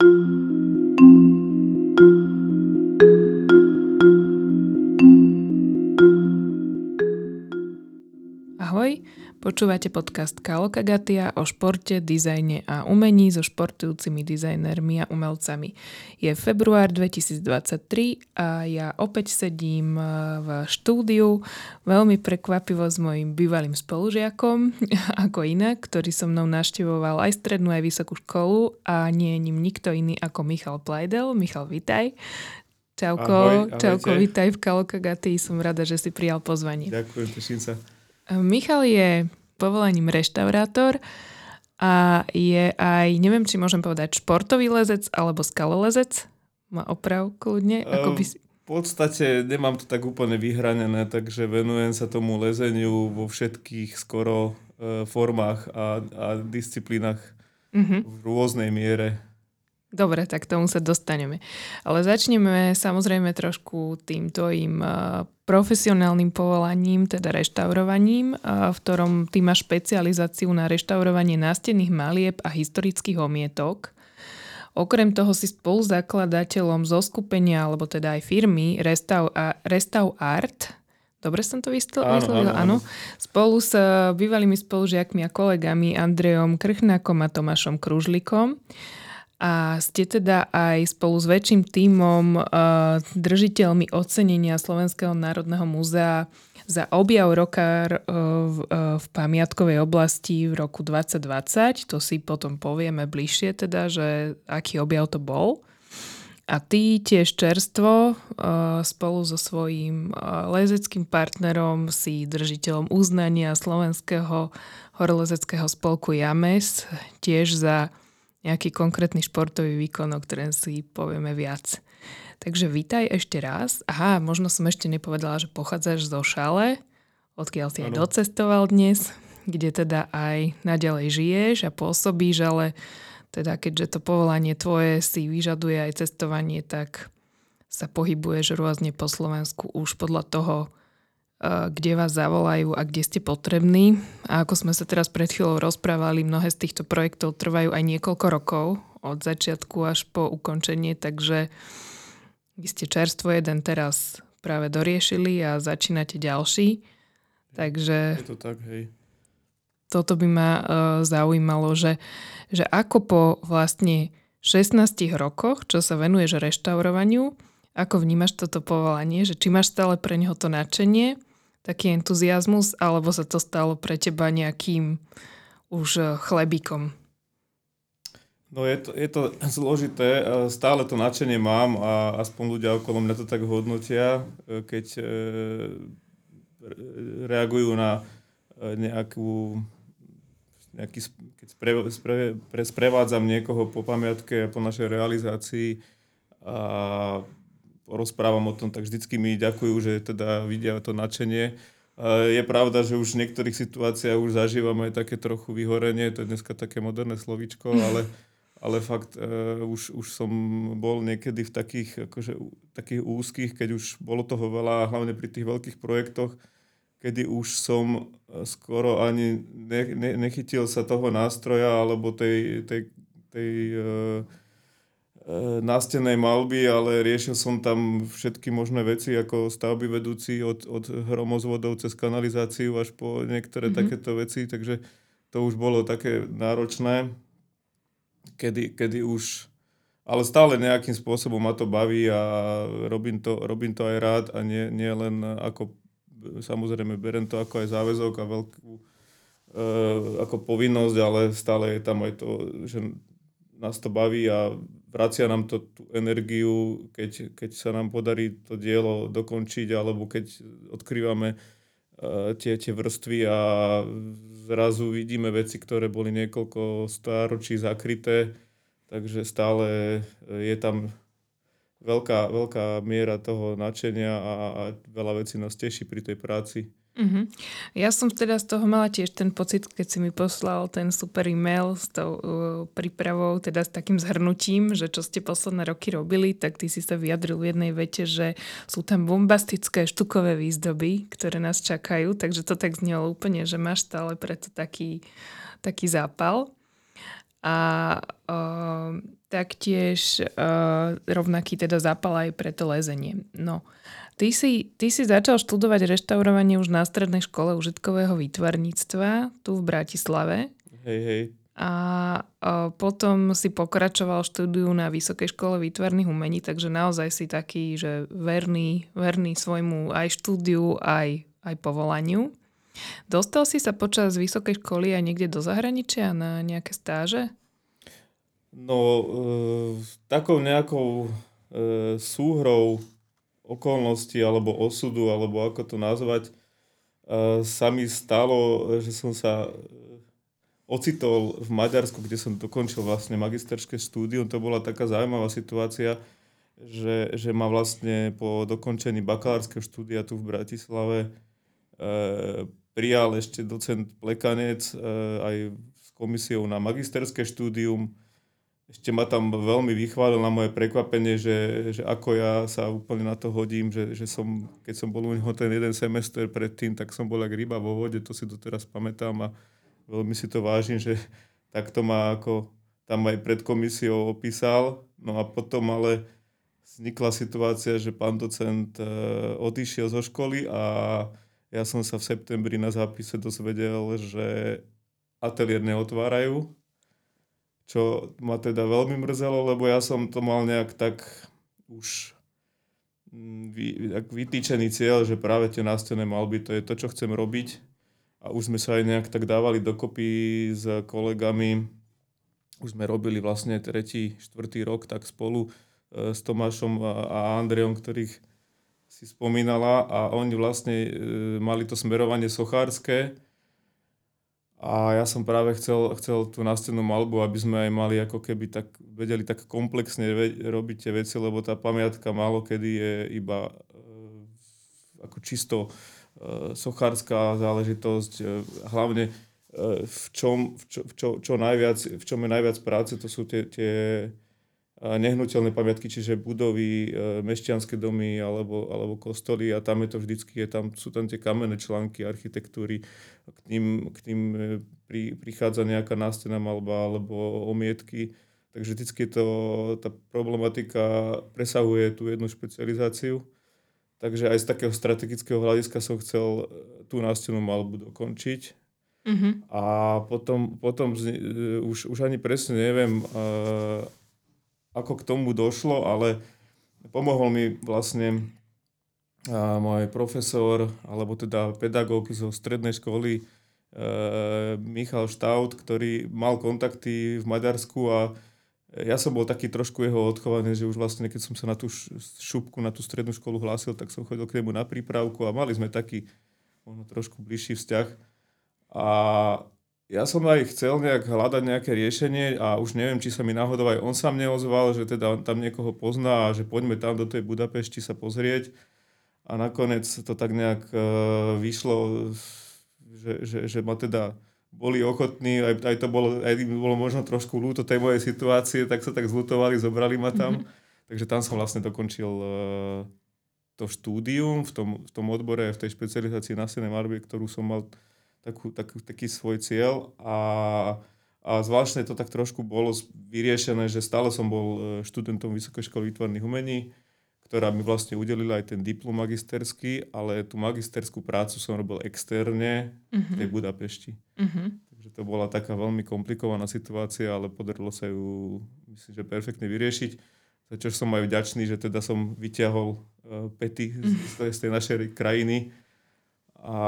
Ahoj, počúvate podcast Kalokagatia o športe, dizajne a umení so športujúcimi dizajnermi a umelcami. Je február 2023 a ja opäť sedím v štúdiu, veľmi prekvapivo s mojím bývalým spolužiakom, ako inak, ktorý so mnou navštevoval aj strednú, aj vysokú školu a nie je ním nikto iný ako Michal Pleidel. Michal, vitaj. Čauko, ahoj. Čauko, vitaj v Kalokagatii, som rada, že si prijal pozvanie. Ďakujem, teším sa. Michal je povolaním reštaurátor a je aj, neviem, či môžem povedať, športový lezec alebo skalolezec. Má oprav kľudne. V podstate nemám to tak úplne vyhranené, takže venujem sa tomu lezeniu vo všetkých skoro formách a disciplínach v rôznej miere. Dobre, tak tomu sa dostaneme. Ale začneme samozrejme trošku tým tvojim profesionálnym povolaním, teda reštaurovaním, v ktorom ty máš špecializáciu na reštaurovanie nástenných malieb a historických omietok. Okrem toho si spoluzakladateľom zoskupenia, alebo teda aj firmy Restau.Art, dobre som to vyslovila? Áno. Spolu s bývalými spolužiakmi a kolegami Andrejom Krchnákom a Tomášom Kružlíkom. A ste teda aj spolu s väčším tímom držiteľmi ocenenia Slovenského národného múzea za objav roka v pamiatkovej oblasti v roku 2020. To si potom povieme bližšie teda, že aký objav to bol. A ty tiež čerstvo spolu so svojím lezeckým partnerom si držiteľom uznania Slovenského horolezeckého spolku James tiež za nejaký konkrétny športový výkon, o ktorom si povieme viac. Takže vítaj ešte raz. Aha, možno som ešte nepovedala, že pochádzaš zo Šale, odkiaľ si aj docestoval dnes, kde teda aj naďalej žiješ a pôsobíš, ale teda keďže to povolanie tvoje si vyžaduje aj cestovanie, tak sa pohybuješ rôzne po Slovensku už podľa toho, kde vás zavolajú a kde ste potrební. A ako sme sa teraz pred chvíľou rozprávali, mnohé z týchto projektov trvajú aj niekoľko rokov, od začiatku až po ukončenie, takže vy ste čerstvo jeden teraz práve doriešili a začínate ďalší. Takže je to tak, hej. Toto by ma zaujímalo, že ako po vlastne 16 rokoch, čo sa venuješ reštaurovaniu, ako vnímaš toto povolanie, že či máš stále pre neho to nadšenie, taký entuziasmus, alebo sa to stalo pre teba nejakým už chlebíkom? No je to zložité. Stále to nadšenie mám a aspoň ľudia okolo mňa to tak hodnotia, keď reagujú na keď sprevádzam niekoho po pamiatke, po našej realizácii a rozprávam o tom, tak vždycky mi ďakujú, že teda vidia to nadšenie. Je pravda, že už v niektorých situáciách už zažívam aj také trochu vyhorenie, to je dneska také moderné slovíčko, ale fakt už som bol niekedy v takých úzkých, keď už bolo toho veľa, hlavne pri tých veľkých projektoch, kedy už som skoro ani nechytil sa toho nástroja alebo tej nástenej malby, ale riešil som tam všetky možné veci, ako stavby vedúci od hromozvodov cez kanalizáciu až po niektoré takéto veci, takže to už bolo také náročné, kedy už, ale stále nejakým spôsobom ma to baví a robím to aj rád a nie len ako, samozrejme berem to ako aj záväzok a veľkú ako povinnosť, ale stále je tam aj to, že nás to baví a vracia nám to tú energiu, keď sa nám podarí to dielo dokončiť, alebo keď odkrývame tie vrstvy a zrazu vidíme veci, ktoré boli niekoľko stáročí zakryté, takže stále je tam veľká miera toho nadšenia a veľa vecí nás teší pri tej práci. Uh-huh. Ja som teda z toho mala tiež ten pocit, keď si mi poslal ten super e-mail s tou prípravou, teda s takým zhrnutím, že čo ste posledné roky robili, tak ty si sa vyjadril v jednej vete, že sú tam bombastické štukové výzdoby, ktoré nás čakajú, takže to tak znelo úplne, že máš stále preto taký zápal. A taktiež rovnaký teda zápal aj pre to lezenie. No, ty si začal študovať reštaurovanie už na strednej škole užitkového výtvarníctva tu v Bratislave. Hej. A potom si pokračoval štúdiu na Vysokej škole výtvarných umení, takže naozaj si taký, že verný svojmu aj štúdiu, aj povolaniu. Dostal si sa počas vysokej školy aj niekde do zahraničia na nejaké stáže? No, takou nejakou súhrou okolností alebo osudu, alebo ako to nazvať, sa mi stalo, že som sa ocitol v Maďarsku, kde som dokončil vlastne magisterské štúdium. To bola taká zaujímavá situácia, že ma vlastne po dokončení bakalárskeho štúdia tu v Bratislave prijal ešte docent Plekanec aj s komisiou na magisterské štúdium. Ešte ma tam veľmi vychválil na moje prekvapenie, že ako ja sa úplne na to hodím, že som, keď som bol u neho ten jeden semester predtým, tak som bol jak ryba vo vode, to si doteraz pamätám a veľmi si to vážim, že takto ma ako tam aj pred komisiou opísal. No a potom ale vznikla situácia, že pán docent odišiel zo školy a ja som sa v septembri na zápise dozvedel, že ateliér neotvárajú, čo ma teda veľmi mrzelo, lebo ja som to mal nejak tak už vytýčený cieľ, že práve tie nástené malby, to je to, čo chcem robiť. A už sme sa aj nejak tak dávali dokopy s kolegami. Už sme robili vlastne 3., 4. rok tak spolu s Tomášom a Andrejom, ktorých si spomínala. A oni vlastne mali to smerovanie sochárske. A ja som práve chcel tú nástennú malbu, aby sme aj mali ako keby tak vedeli tak komplexne robiť tie veci, lebo tá pamiatka málokedy je iba ako čisto sochárska záležitosť, hlavne v čom je najviac práce, to sú tie nehnuteľné pamiatky, čiže budovy, mešťanské domy alebo kostoly a tam je to vždycky, sú tam tie kamenné články architektúry, k ním prichádza nejaká nástenná malba alebo omietky, takže vždycky tá problematika presahuje tú jednu špecializáciu. Takže aj z takého strategického hľadiska som chcel tú nástennú malbu dokončiť. Mm-hmm. A potom už ani presne neviem, ako k tomu došlo, ale pomohol mi vlastne môj profesor, alebo teda pedagóg zo strednej školy Michal Štaut, ktorý mal kontakty v Maďarsku a ja som bol taký trošku jeho odchovaný, že už vlastne, keď som sa na tú šupku, na tú strednú školu hlásil, tak som chodil k nemu na prípravku a mali sme taký možno trošku bližší vzťah. A ja som aj chcel nejak hľadať nejaké riešenie a už neviem, či sa mi náhodou aj on sám neozval, že teda on tam niekoho pozná a že poďme tam do tej Budapešti sa pozrieť. A nakoniec to tak nejak vyšlo, že ma teda boli ochotní, aj to bolo možno trošku ľúto tej mojej situácie, tak sa tak zľutovali, zobrali ma tam. Mm-hmm. Takže tam som vlastne dokončil to štúdium v tom odbore, v tej špecializácii na Sienem Arby, ktorú som mal taký svoj cieľ. A zvláštne to tak trošku bolo vyriešené, že stále som bol študentom Vysokej školy výtvarných umení, ktorá mi vlastne udelila aj ten diplom magisterský, ale tú magisterskú prácu som robil externe v tej Budapešti. Uh-huh. Takže to bola taká veľmi komplikovaná situácia, ale podarilo sa ju, myslím, že perfektne vyriešiť. Za čo som aj vďačný, že teda som vyťahol päty z tej našej krajiny. A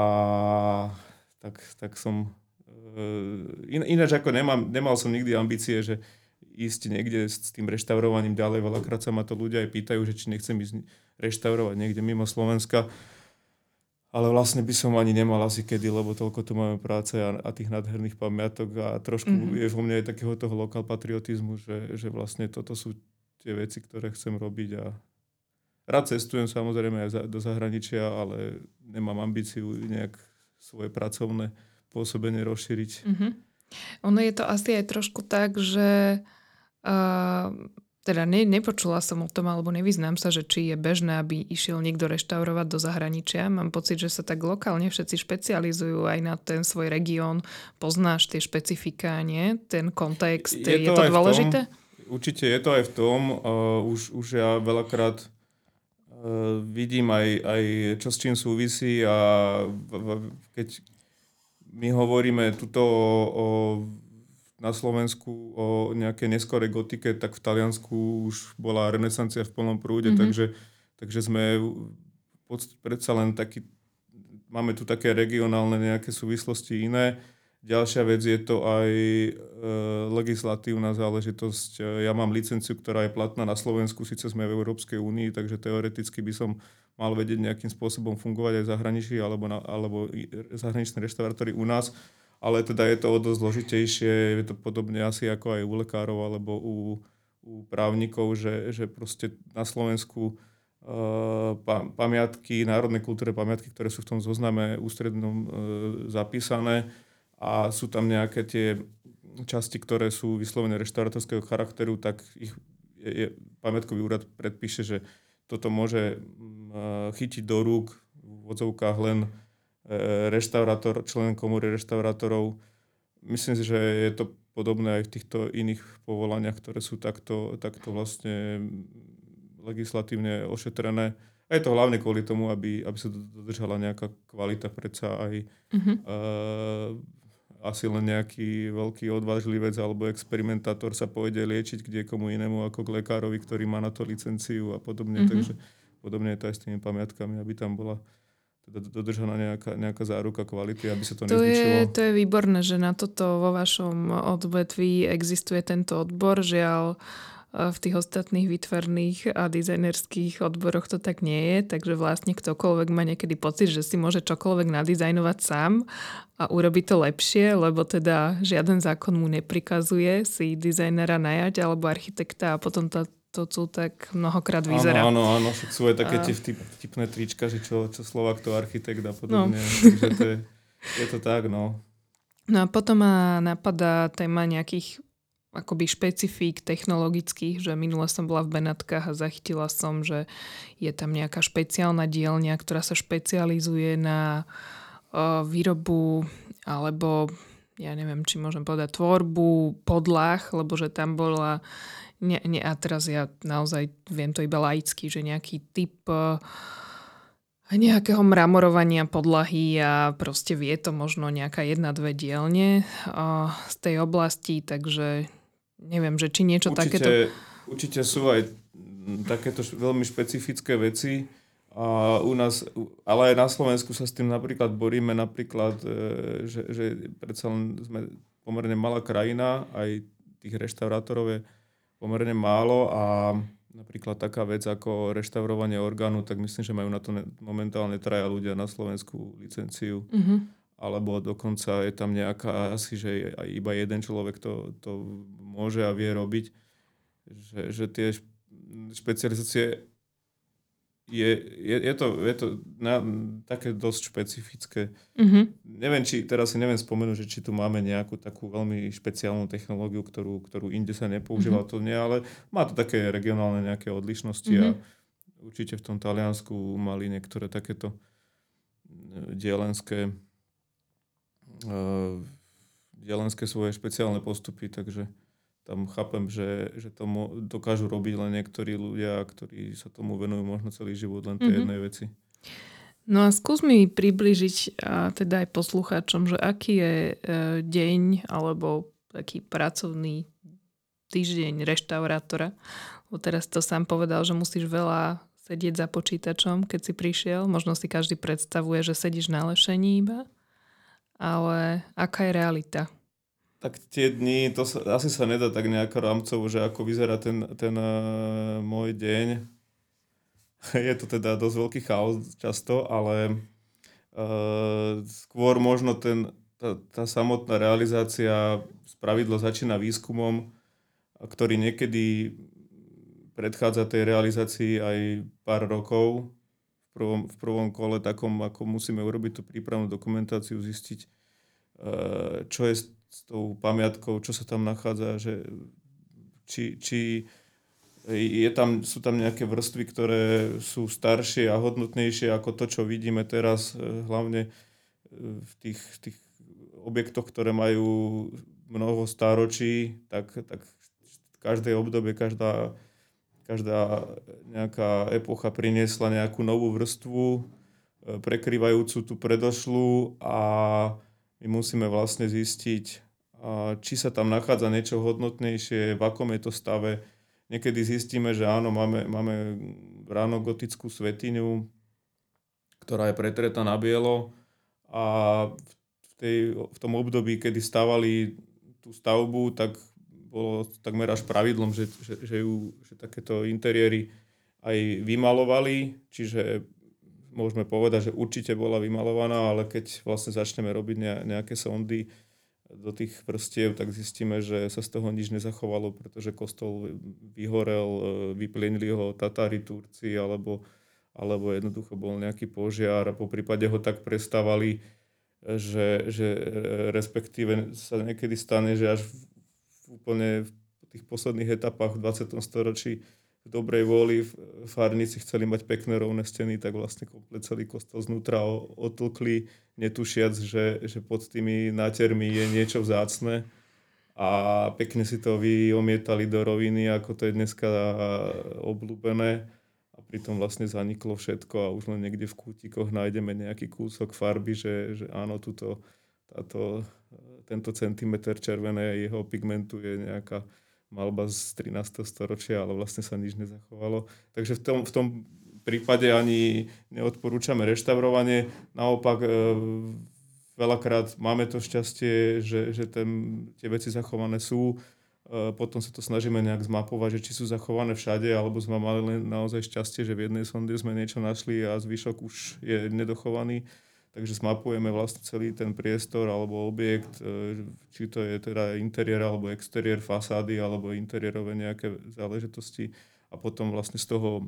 tak som... Ináč ako nemal som nikdy ambície, že ísť niekde s tým reštaurovaním ďalej. Veľakrát sa ma to ľudia aj pýtajú, že či nechcem ísť reštaurovať niekde mimo Slovenska. Ale vlastne by som ani nemal asi kedy, lebo toľko tu máme práce a tých nádherných pamiatok a trošku je vo mne aj takého toho lokal patriotizmu, že vlastne toto sú tie veci, ktoré chcem robiť. A rád cestujem samozrejme aj do zahraničia, ale nemám ambíciu nejak svoje pracovné pôsobenie rozšíriť. Ono je to asi aj trošku tak, že... Teda nepočula som o tom, alebo nevyznám sa, že či je bežné, aby išiel niekto reštaurovať do zahraničia. Mám pocit, že sa tak lokálne všetci špecializujú aj na ten svoj región. Poznáš tie špecifiká, nie? Ten kontext, je to dôležité? určite je to aj v tom, už ja veľakrát vidím aj čo s čím súvisí a keď my hovoríme tuto na Slovensku o nejakej neskorej gotike, tak v Taliansku už bola renesancia v plnom prúde, takže sme predsa len taký, máme tu také regionálne nejaké súvislosti iné. Ďalšia vec je to aj legislatívna záležitosť. Ja mám licenciu, ktorá je platná na Slovensku, síce sme v Európskej únii, takže teoreticky by som mal vedieť nejakým spôsobom fungovať aj v zahraničí alebo zahraniční reštaurátori u nás. Ale teda je to o dosť zložitejšie. Je to podobne asi ako aj u lekárov alebo u právnikov, že proste na Slovensku pamiatky, národné kultúrne pamiatky, ktoré sú v tom zozname ústrednom zapísané, a sú tam nejaké tie časti, ktoré sú vyslovene reštaurátorského charakteru, tak ich pamiatkový úrad predpíše, že toto môže chytiť do rúk v odzovkách len reštaurátor, člen komory reštaurátorov. Myslím si, že je to podobné aj v týchto iných povolaniach, ktoré sú takto vlastne legislatívne ošetrené. A je to hlavne kvôli tomu, aby sa dodržala nejaká kvalita, predsa aj asi len nejaký veľký odvážlivec alebo experimentátor sa pôjde liečiť kde komu inému ako k lekárovi, ktorý má na to licenciu a podobne. Takže podobne je to aj s tými pamiatkami, aby tam bola teda dodržaná nejaká záruka kvality, aby sa to nezničilo. To je výborné, že na toto vo vašom odvetví existuje tento odbor. Žiaľ, v tých ostatných výtvarných a dizajnerských odboroch to tak nie je, takže vlastne ktokoľvek má niekedy pocit, že si môže čokoľvek nadizajnovať sám a urobiť to lepšie, lebo teda žiaden zákon mu neprikazuje si dizajnera najať alebo architekta a potom to tu tak mnohokrát vyzerá. Áno, sú aj také tie vtipné trička, že čo Slovák to architekt a podobne, takže je to tak, no. No a potom ma napadá téma nejakých akoby špecifík technologických, že minule som bola v Benátkach a zachytila som, že je tam nejaká špeciálna dielňa, ktorá sa špecializuje na výrobu alebo, ja neviem, či môžem povedať, tvorbu podlah, lebo že tam bola, a teraz ja naozaj viem to iba laicky, že nejaký typ nejakého mramorovania podlahy a proste vie to možno nejaká 1-2 dielne z tej oblasti, takže neviem, že či niečo určite, takéto... Určite sú aj takéto veľmi špecifické veci a u nás, ale aj na Slovensku sa s tým napríklad boríme, že predsa len sme pomerne malá krajina, aj tých reštaurátorov je pomerne málo a napríklad taká vec ako reštaurovanie orgánu, tak myslím, že majú na to momentálne 3 ľudia na Slovensku licenciu. Alebo dokonca je tam nejaká, asi že aj iba jeden človek to môže a vie robiť. Že tie špecializácie je to také dosť špecifické. Neviem, neviem spomenúť, že či tu máme nejakú takú veľmi špeciálnu technológiu, ktorú inde sa nepoužíva, to nie, ale má to také regionálne nejaké odlišnosti a určite v tom Taliansku mali niektoré takéto dielenské svoje špeciálne postupy, takže tam chápem, že to dokážu robiť len niektorí ľudia, ktorí sa tomu venujú možno celý život len tej jednej veci. No a skús mi približiť teda aj poslucháčom, že aký je deň alebo taký pracovný týždeň reštaurátora. Lebo teraz to sám povedal, že musíš veľa sedieť za počítačom, keď si prišiel. Možno si každý predstavuje, že sedíš na lešení iba. Ale aká je realita? Tak tie dni, asi sa nedá tak nejako rámcovo, že ako vyzerá ten môj deň. Je to teda dosť veľký chaos často, ale skôr možno tá samotná realizácia spravidlo začína výskumom, ktorý niekedy predchádza tej realizácii aj pár rokov. V prvom kole takom, ako musíme urobiť tú prípravnú dokumentáciu, zistiť, čo je s tou pamiatkou, čo sa tam nachádza, že či sú tam nejaké vrstvy, ktoré sú staršie a hodnotnejšie ako to, čo vidíme teraz, hlavne v tých objektoch, ktoré majú mnoho stáročí, tak každej obdobie, každá nejaká epocha priniesla nejakú novú vrstvu, prekrývajúcu tú predošlú, a my musíme vlastne zistiť, či sa tam nachádza niečo hodnotnejšie, v akom je to stave. Niekedy zistíme, že áno, máme ránogotickú svätyňu, ktorá je pretretá na bielo, a v tom období, kedy stavali tú stavbu, tak bolo takmer až pravidlom, že takéto interiéry aj vymalovali, čiže môžeme povedať, že určite bola vymalovaná, ale keď vlastne začneme robiť nejaké sondy do tých vrstiev, tak zistíme, že sa z toho nič nezachovalo, pretože kostol vyhorel, vyplienili ho Tatári, Turci, alebo jednoducho bol nejaký požiar, a poprípade ho tak prestavali, že respektíve sa niekedy stane, že až úplne v tých posledných etapách v 20. storočí v dobrej vôli farníci chceli mať pekné rovné steny, tak vlastne komplet celý kostol znútra otlkli, netušiac, že pod tými nátermi je niečo vzácne, a pekne si to vyomietali do roviny, ako to je dneska obľúbené. A pritom vlastne zaniklo všetko a už len niekde v kútikoch nájdeme nejaký kúsok farby, že áno, tento centimeter červené jeho pigmentu je nejaká malba z 13. storočia, ale vlastne sa nič nezachovalo. Takže v tom prípade ani neodporúčame reštaurovanie. Naopak veľakrát máme to šťastie, že tie veci zachované sú. Potom sa to snažíme nejak zmapovať, že či sú zachované všade, alebo sme mali len naozaj šťastie, že v jednej sonde sme niečo našli a zvyšok už je nedochovaný. Takže zmapujeme vlastne celý ten priestor alebo objekt, či to je teda interiér alebo exteriér, fasády alebo interiérové nejaké záležitosti, a potom vlastne z toho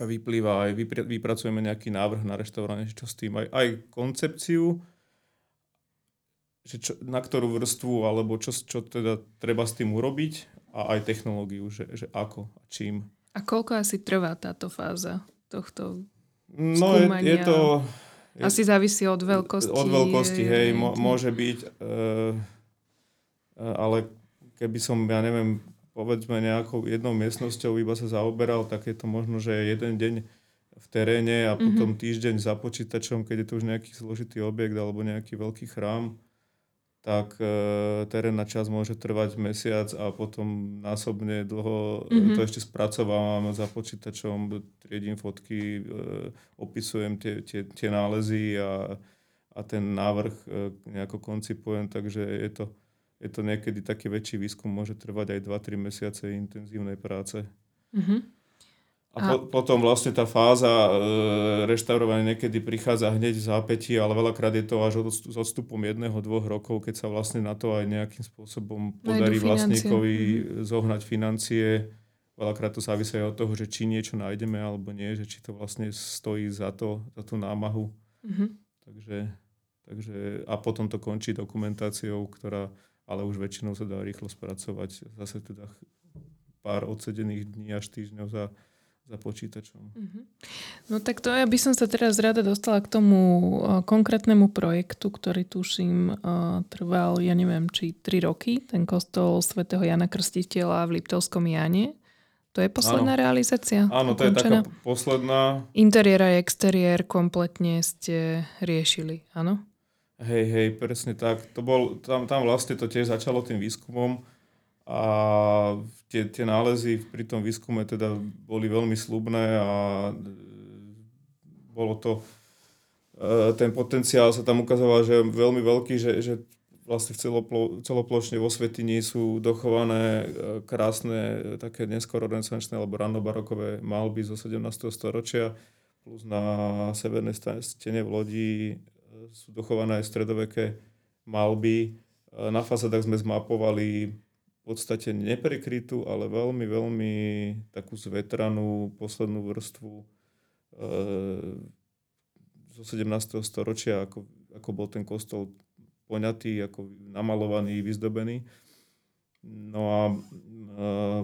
vyplýva aj vypracujeme nejaký návrh na reštaurovanie, čo s tým aj koncepciu, že na ktorú vrstvu, alebo čo teda treba s tým urobiť, a aj technológiu, že ako a čím. A koľko asi trvá táto fáza tohto skúmania? No je to... Asi závisí od veľkosti. Od veľkosti, hej, môže byť, ale keby som, ja neviem, povedzme nejakou jednou miestnosťou iba sa zaoberal, tak je to možno, že jeden deň v teréne a potom týždeň za počítačom, keď je to už nejaký zložitý objekt alebo nejaký veľký chrám, tak terénna časť môže trvať mesiac a potom násobne dlho to ešte spracovávam za počítačom, triedím fotky, opisujem tie nálezy a ten návrh nejako koncipujem, takže je to niekedy taký väčší výskum, môže trvať aj 2-3 mesiace intenzívnej práce. Mm-hmm. A potom vlastne tá fáza reštaurovania niekedy prichádza hneď v zápätí, ale veľakrát je to až s odstupom 1-2 rokov, keď sa vlastne na to aj nejakým spôsobom podarí vlastníkovi zohnať financie. Veľakrát to závisí aj od toho, že či niečo nájdeme alebo nie, že či to vlastne stojí za tú námahu. Mm-hmm. Takže a potom to končí dokumentáciou, ktorá ale už väčšinou sa dá rýchlo spracovať. Zase teda pár odsedených dní až týždňov za počítačom. No tak to ja by som sa teraz rada dostala k tomu konkrétnemu projektu, ktorý tuším trval, ja neviem, či 3 roky, ten kostol svätého Jana Krstiteľa v Liptovskom Jáne. To je posledná realizácia? Áno, to je taká posledná. Interiér a exteriér kompletne ste riešili, áno? Hej, presne tak. To bol, tam vlastne to tiež začalo tým výskumom, a tie nálezy pri tom výskume teda boli veľmi sľubné a bolo to, ten potenciál sa tam ukazoval, že je veľmi veľký, že vlastne celoplošne vo Svetini sú dochované krásne také neskoro renesančné alebo rannobarokové maľby zo 17. storočia, plus na severnej stene v Lodi sú dochované aj stredoveké maľby. Na fasádach sme zmapovali v podstate neprekrytú, ale veľmi, veľmi takú zvetranú poslednú vrstvu zo 17. storočia, ako bol ten kostol poňatý, ako namalovaný, vyzdobený. No a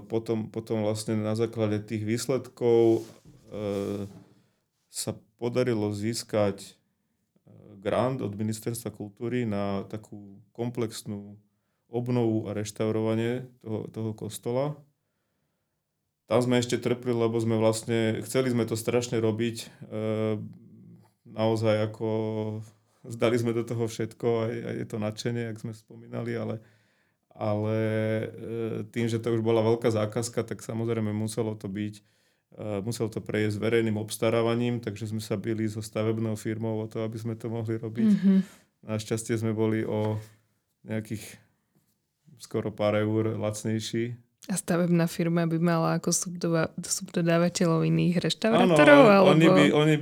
potom vlastne na základe tých výsledkov sa podarilo získať grant od Ministerstva kultúry na takú komplexnú obnovu a reštaurovanie toho kostola. Tam sme ešte trpili, lebo sme vlastne, chceli sme to strašne robiť. Naozaj ako zdali sme do toho všetko a je to nadšenie, jak sme spomínali, ale tým, že to už bola veľká zákazka, tak samozrejme muselo to prejsť verejným obstarávaním, takže sme sa bili so stavebnou firmou o to, aby sme to mohli robiť. Mm-hmm. Našťastie sme boli o nejakých skoro pár eur lacnejší. A stavebná firma by mala ako subdodávateľov iných reštaurátorov? Áno, alebo... oni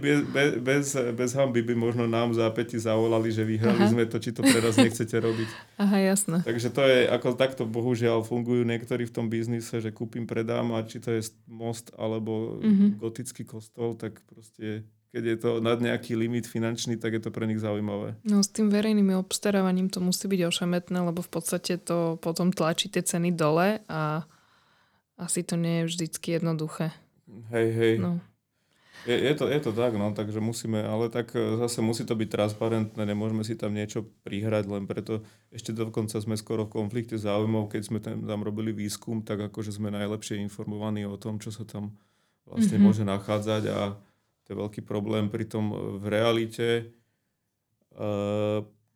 bez hanby by možno nám zápäti zavolali, že vyhrali sme to, či to teraz nechcete robiť. Aha, jasno. Takže to je, ako takto bohužiaľ fungujú niektorí v tom biznise, že kúpim, predám a či to je most alebo gotický kostol, tak proste... keď je to nad nejaký limit finančný, tak je to pre nich zaujímavé. No s tým verejným obstarávaním to musí byť ošametné, lebo v podstate to potom tlačí tie ceny dole a asi to nie je vždycky jednoduché. Hej. No. Je to tak, no, takže musíme, ale tak zase musí to byť transparentné, nemôžeme si tam niečo prihrať, len preto ešte dokonca sme skoro v konflikte záujmov, keď sme tam robili výskum, tak akože sme najlepšie informovaní o tom, čo sa tam vlastne môže nachádzať a to je veľký problém, pritom v realite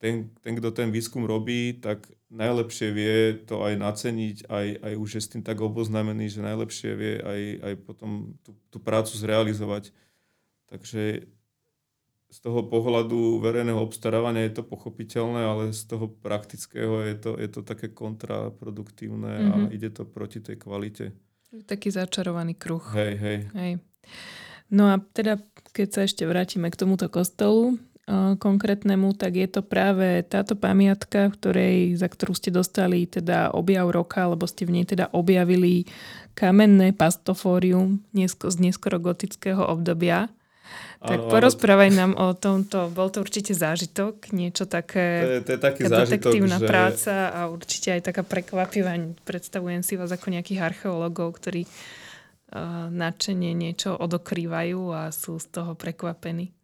ten kto ten výskum robí, tak najlepšie vie to aj naceniť, aj už je s tým tak oboznámený, že najlepšie vie aj potom tú prácu zrealizovať. Takže z toho pohľadu verejného obstarávania je to pochopiteľné, ale z toho praktického je to také kontraproduktívne a ide to proti tej kvalite. Taký začarovaný kruh. Hej. No a teda, keď sa ešte vrátime k tomuto kostolu konkrétnemu, tak je to práve táto pamiatka, za ktorú ste dostali teda objav roka, lebo ste v nej teda objavili kamenné pastofórium z neskoro gotického obdobia. Tak porozprávaj nám o tomto. Bol to určite zážitok, niečo také, to je taký zážitok, detektívna práca a určite aj taká prekvapivá. Predstavujem si vás ako nejakých archeológov, ktorí nadšenie niečo odokrývajú a sú z toho prekvapení.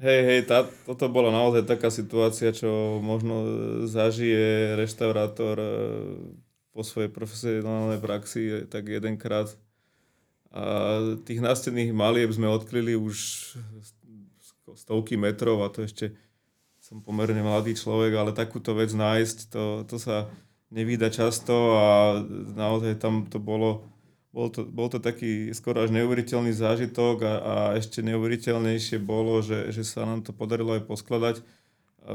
Hej, toto bola naozaj taká situácia, čo možno zažije reštaurátor po svojej profesionálnej praxi tak jedenkrát. A tých nástenných malieb sme odkryli už stovky metrov a to ešte som pomerne mladý človek, ale takúto vec nájsť, to sa nevída často a naozaj tam to bolo. Bol to taký skoro až neuveriteľný zážitok a ešte neuveriteľnejšie bolo, že sa nám to podarilo aj poskladať. A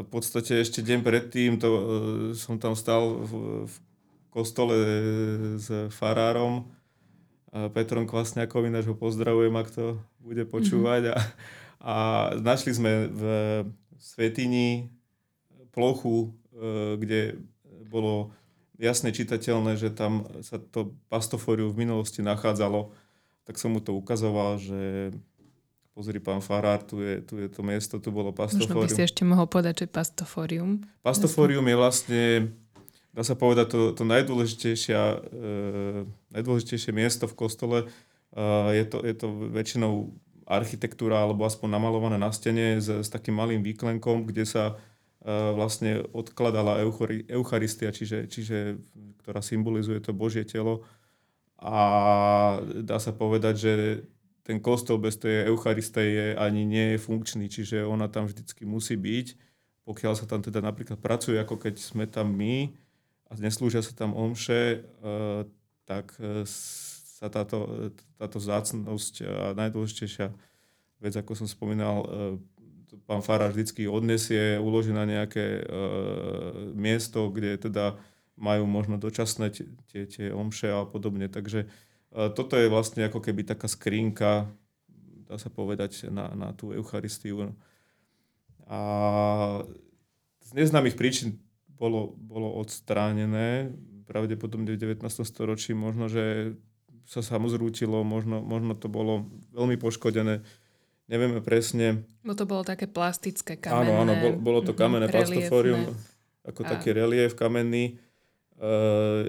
v podstate ešte deň predtým som tam stál v kostole s farárom Petrom Kvasňákovi, nášho pozdravujem, ak to bude počúvať. A našli sme v svätyni plochu, kde bolo... jasne čitateľné, že tam sa to pastofórium v minulosti nachádzalo, tak som mu to ukazoval, že pozri pán farár, tu je to miesto, tu bolo pastofórium. Možno by si ešte mohol povedať, čo je pastofórium. Pastofórium je vlastne, dá sa povedať, to najdôležitejšie miesto v kostole. Je to väčšinou architektúra, alebo aspoň namalované na stene s takým malým výklenkom, kde sa vlastne odkladala Eucharistia, čiže ktorá symbolizuje to Božie telo. A dá sa povedať, že ten kostol bez tej Eucharistie ani nie je funkčný, čiže ona tam vždycky musí byť, pokiaľ sa tam teda napríklad pracuje, ako keď sme tam my a neslúžia sa tam omše, tak sa táto vzácnosť a najdôležitejšia vec, ako som spomínal, pán farár vždycky odnesie, uloží na nejaké miesto, kde teda majú možno dočasné tie omše a podobne. Takže toto je vlastne ako keby taká skrinka, dá sa povedať, na tú Eucharistiu. A z neznámych príčin bolo odstránené, pravdepodobne v 19. storočí, možno, že sa samozrútilo, možno to bolo veľmi poškodené. Nevieme presne. Bo to bolo také plastické, kamenné. Áno, bolo to kamenné pastofórium, ako taký relief kamenný.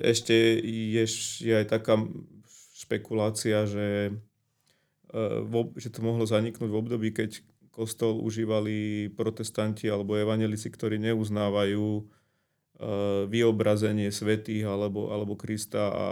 Ešte je aj taká špekulácia, že to mohlo zaniknúť v období, keď kostol užívali protestanti alebo evanjelici, ktorí neuznávajú vyobrazenie svätých alebo Krista, a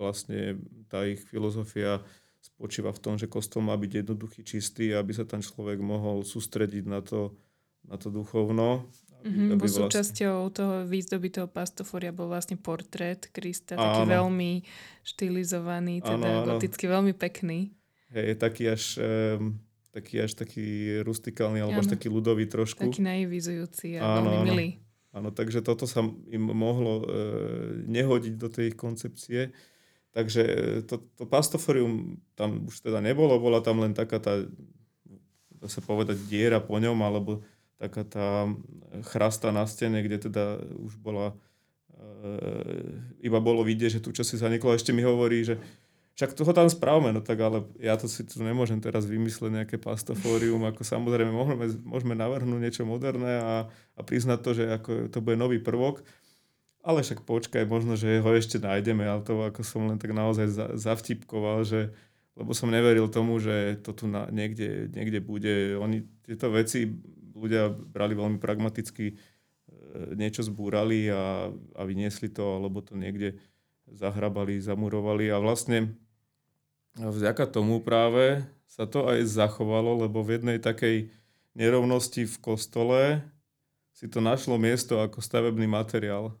vlastne tá ich filozofia spočíva v tom, že kostol má byť jednoduchý, čistý, aby sa tam človek mohol sústrediť na to duchovno. Aby bo súčasťou toho výzdoby toho pastoforia bol vlastne portrét Krista, taký veľmi štylizovaný, teda gotický, veľmi pekný. Hej, taký rustikálny, alebo až taký ľudový trošku. Taký naivizujúci a veľmi milý. Áno, takže toto sa im mohlo nehodiť do tej koncepcie. Takže to pastoforium tam už teda nebolo, bola tam len taká tá, dá sa povedať, diera po ňom, alebo taká tá chrasta na stene, kde teda už bola, iba bolo vidieť, že tu časť si zaniklo. Ešte mi hovorí, že však toho tam správame, no tak ale ja to si tu nemôžem teraz vymysleť nejaké pastofórium, ako samozrejme môžeme navrhnúť niečo moderné a priznať to, že ako to bude nový prvok, ale však počkaj, možno, že ho ešte nájdeme, ale to ako som len tak naozaj zavtipkoval, že lebo som neveril tomu, že to tu niekde bude. Oni tieto veci ľudia brali veľmi pragmaticky, niečo zbúrali a vyniesli to, alebo to niekde zahrabali, zamurovali, a vlastne vďaka tomu práve sa to aj zachovalo, lebo v jednej takej nerovnosti v kostole si to našlo miesto ako stavebný materiál.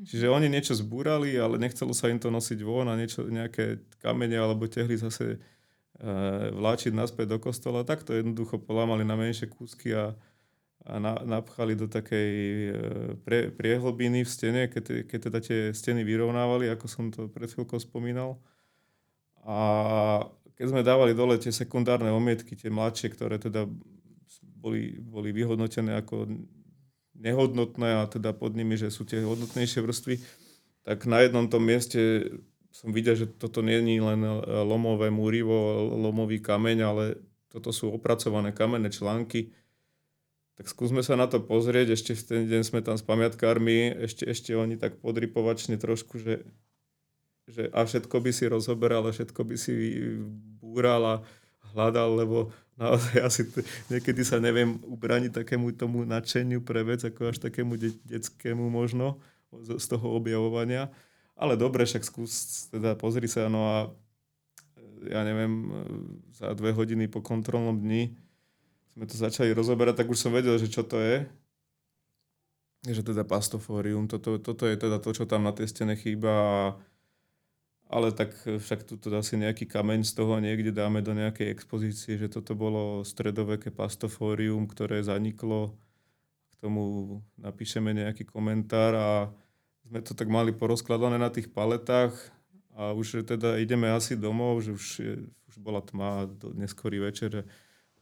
Čiže oni niečo zbúrali, ale nechcelo sa im to nosiť von a nejaké kamene alebo tehly zase vláčiť naspäť do kostola. Tak to jednoducho polámali na menšie kúsky a napchali do takej priehlbiny v stene, keď teda tie steny vyrovnávali, ako som to pred chvíľkou spomínal. A keď sme dávali dole tie sekundárne omietky, tie mladšie, ktoré teda boli vyhodnotené ako nehodnotné, a teda pod nimi, že sú tie hodnotnejšie vrstvy, tak na jednom tom mieste som videl, že toto nie je len lomové múrivo, lomový kameň, ale toto sú opracované kamenné články. Tak skúsme sa na to pozrieť. Ešte v ten deň sme tam s pamiatkármi, ešte oni tak podripovačne trošku, že a všetko by si rozoberal, a všetko by si búral a hľadal, lebo naozaj asi niekedy sa neviem ubraniť takému tomu nadšeniu pre vec, ako až takému detskému možno z toho objavovania. Ale dobre, však skús, teda pozri sa, no a ja neviem, za 2 hodiny po kontrolnom dni sme to začali rozoberať, tak už som vedel, že čo to je. Že teda pastofórium, toto je teda to, čo tam na tej stene chýba. Ale tak však tu asi nejaký kameň z toho niekde dáme do nejakej expozície, že toto bolo stredoveké pastofórium, ktoré zaniklo. K tomu napíšeme nejaký komentár, a sme to tak mali porozkladané na tých paletách. A už teda ideme asi domov, že už bola tma do neskorý večer.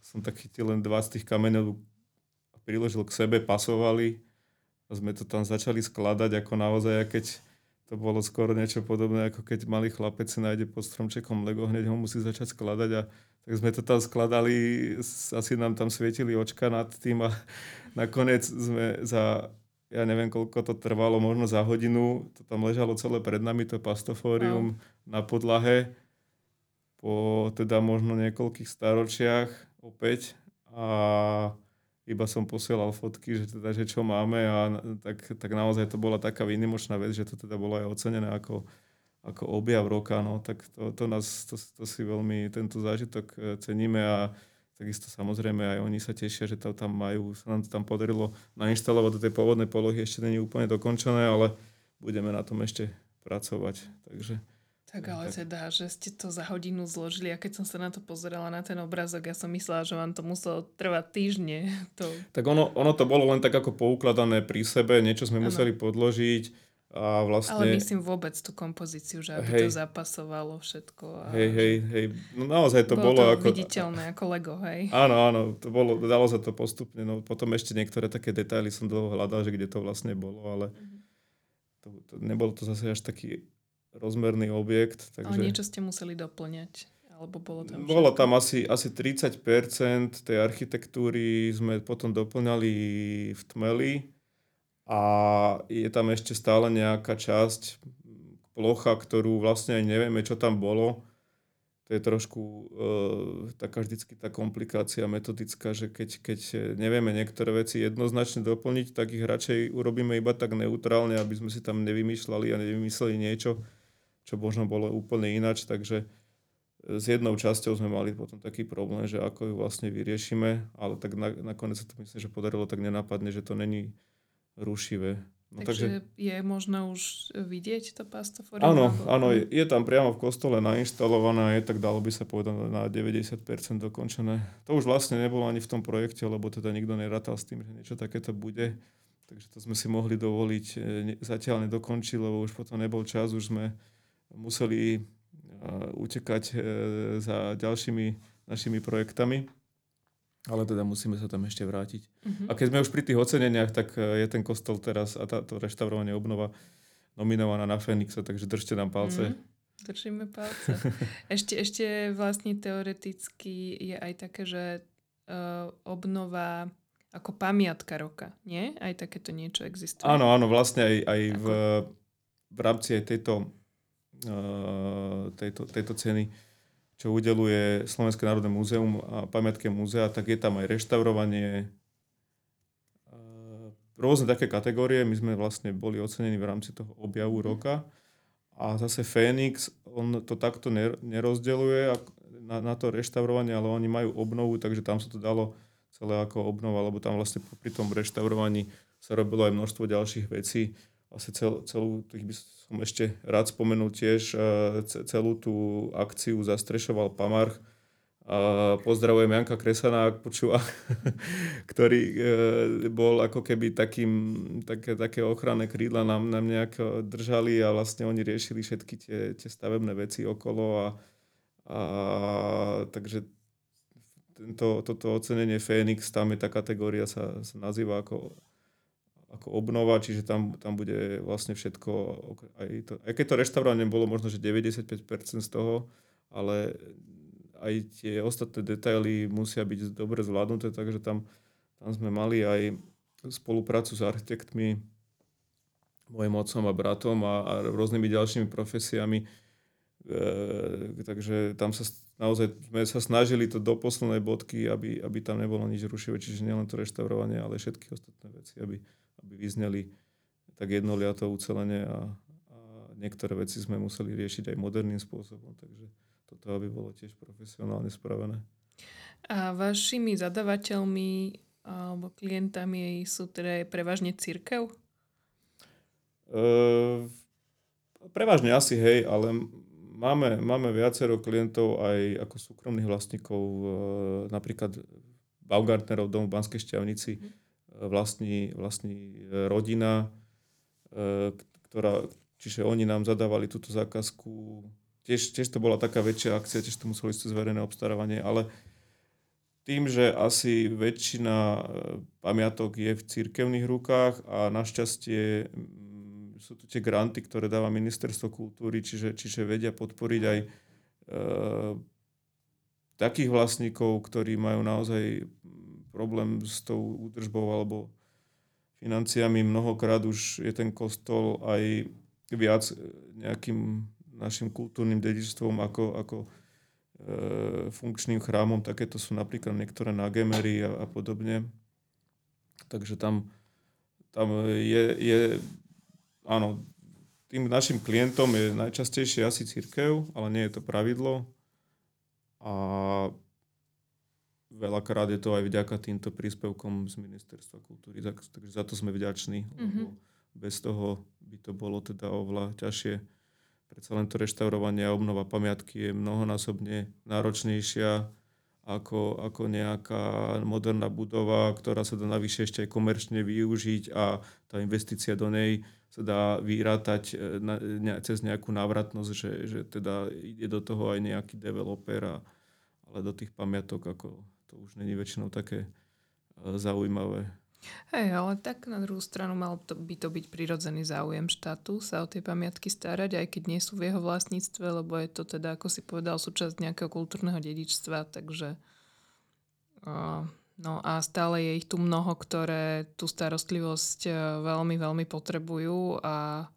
Som tak chytil len 2 z tých kameňov a priložil k sebe, pasovali, a sme to tam začali skladať ako naozaj, a keď to bolo skoro niečo podobné, ako keď malý chlapec si nájde pod stromčekom Lego, hneď ho musí začať skladať, a tak sme to tam skladali, asi nám tam svietili očka nad tým, a nakoniec sme za, ja neviem koľko to trvalo, možno za hodinu, to tam ležalo celé pred nami, to pastofórium na podlahe, po teda možno niekoľkých staročiach opäť, a iba som posielal fotky, že čo máme, a tak naozaj to bola taká výnimočná vec, že to teda bolo aj ocenené ako objav roka, no tak to si veľmi tento zážitok ceníme, a takisto samozrejme aj oni sa tešia, že to tam majú, sa nám to tam podarilo nainštalovať do tej pôvodnej polohy, ešte nie je úplne dokončené, ale budeme na tom ešte pracovať, takže... Tak ale teda, že ste to za hodinu zložili, a keď som sa na to pozerala, na ten obrázok, ja som myslela, že vám to muselo trvať týždne. To... Tak ono to bolo len tak ako poukladané pri sebe, niečo sme museli podložiť. A vlastne... Ale myslím vôbec tú kompozíciu, že aby to zapasovalo všetko. A... Hej. No naozaj to bolo ako... viditeľné, ako Lego, hej. Áno, to bolo, dalo sa to postupne. No potom ešte niektoré také detaily som dlho hľadal, že kde to vlastne bolo, ale to nebolo to zase až taký rozmerný objekt. Takže... Ale niečo ste museli doplňať? Alebo bolo tam všetko? Bolo tam asi 30% tej architektúry sme potom doplňali v tmeli, a je tam ešte stále nejaká časť, plocha, ktorú vlastne aj nevieme, čo tam bolo. To je trošku taká vždycky tá komplikácia metodická, že keď nevieme niektoré veci jednoznačne doplniť, tak ich radšej urobíme iba tak neutrálne, aby sme si tam nevymýšľali a nevymysleli niečo, čo možno bolo úplne ináč. Takže s jednou časťou sme mali potom taký problém, že ako ju vlastne vyriešime, ale tak nakoniec sa to myslím, že podarilo tak nenápadne, že to není rušivé. No, takže je možné už vidieť tá pastafória? Áno, je tam priamo v kostole nainštalovaná, je tak dalo by sa povedať na 90% dokončené. To už vlastne nebolo ani v tom projekte, lebo teda nikto nerátal s tým, že niečo takéto bude. Takže to sme si mohli dovoliť. Zatiaľ nedokončil, lebo už potom nebol čas, už sme museli utekať za ďalšími našimi projektami. Ale teda musíme sa tam ešte vrátiť. Uh-huh. A keď sme už pri tých oceneniach, tak je ten kostol teraz a táto reštaurovanie obnova nominovaná na Fénixa, takže držte nám palce. Držíme palce. Ešte vlastne teoreticky je aj také, že obnova ako pamiatka roka, nie? Aj takéto niečo existuje. Áno, vlastne aj v rámci aj tejto ceny, čo udeluje Slovenské národné múzeum a pamiatke múzea, tak je tam aj reštaurovanie, rôzne také kategórie. My sme vlastne boli ocenení v rámci toho objavu roka a zase Fénix, on to takto nerozdeľuje na to reštaurovanie, ale oni majú obnovu, takže tam sa to dalo celé ako obnova, lebo tam vlastne pri tom reštaurovaní sa robilo aj množstvo ďalších vecí. Asi celú, tých by som ešte rád spomenul tiež, celú tú akciu zastrešoval Pamarch. Pozdravujem Janka Kresaná, ak počúva, ktorý bol ako keby také ochranné krídla nám nejak držali a vlastne oni riešili všetky tie stavebné veci okolo a takže toto ocenenie Fénix, tam je tá kategória, sa nazýva ako obnova, čiže tam bude vlastne všetko, aj keď to reštaurovanie bolo možno, že 95% z toho, ale aj tie ostatné detaily musia byť dobre zvládnuté, takže tam sme mali aj spoluprácu s architektmi, mojim otcom a bratom a rôznymi ďalšími profesiami, takže tam sa naozaj sme sa snažili to do poslednej bodky, aby tam nebolo nič rušivé, čiže nielen to reštaurovanie, ale všetky ostatné veci, aby vyzneli tak jednoliato ucelenie a niektoré veci sme museli riešiť aj moderným spôsobom, takže toto aby bolo tiež profesionálne spravené. A vašimi zadavateľmi alebo klientami sú teda prevažne cirkev? Prevažne asi, hej, ale máme viacero klientov aj ako súkromných vlastníkov, napríklad Baugartnerov dom v Banskej Štiavnici, vlastní rodina, ktorá, čiže oni nám zadávali túto zákazku. Tiež to bola taká väčšia akcia, tiež to muselo ísť cez verejné obstarávanie, ale tým, že asi väčšina pamiatok je v cirkevných rukách a našťastie sú tu tie granty, ktoré dáva Ministerstvo kultúry, čiže vedia podporiť aj takých vlastníkov, ktorí majú naozaj problém s tou údržbou alebo financiami. Mnohokrát už je ten kostol aj viac nejakým našim kultúrnym dedičstvom ako funkčným chrámom. Takéto sú napríklad niektoré nagemery a podobne. Takže tam je áno, tým našim klientom je najčastejšie asi cirkev, ale nie je to pravidlo. A veľakrát je to aj vďaka týmto príspevkom z Ministerstva kultúry, takže za to sme vďační. Mm-hmm. Bez toho by to bolo teda oveľa ťažšie. Predsa len to reštaurovanie a obnova pamiatky je mnohonásobne náročnejšia ako nejaká moderná budova, ktorá sa dá navyše ešte aj komerčne využiť a tá investícia do nej sa dá vyrátať cez nejakú návratnosť, že teda ide do toho aj nejaký developer, ale do tých pamiatok ako to už není väčšinou také zaujímavé. Hej, ale tak na druhú stranu mal by to byť prirodzený záujem štátu sa o tie pamiatky starať, aj keď nie sú v jeho vlastníctve, lebo je to teda, ako si povedal, súčasť nejakého kultúrneho dedičstva, takže no a stále je ich tu mnoho, ktoré tú starostlivosť veľmi, veľmi potrebujú a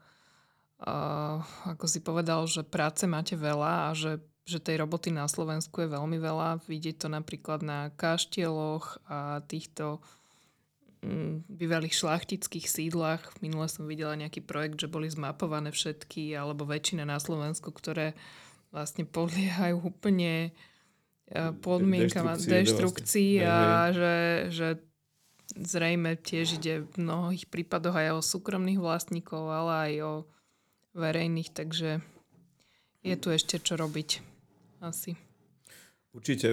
ako si povedal, že práce máte veľa a že že tej roboty na Slovensku je veľmi veľa. Vidieť to napríklad na kaštieloch a týchto bývalých šlachtických sídlach. Minule som videla nejaký projekt, že boli zmapované všetky, alebo väčšina na Slovensku, ktoré vlastne podliehajú úplne podmienkam deštrukcii a že zrejme tiež ide v mnohých prípadoch aj o súkromných vlastníkov, ale aj o verejných, takže je tu ešte čo robiť. Asi. Určite.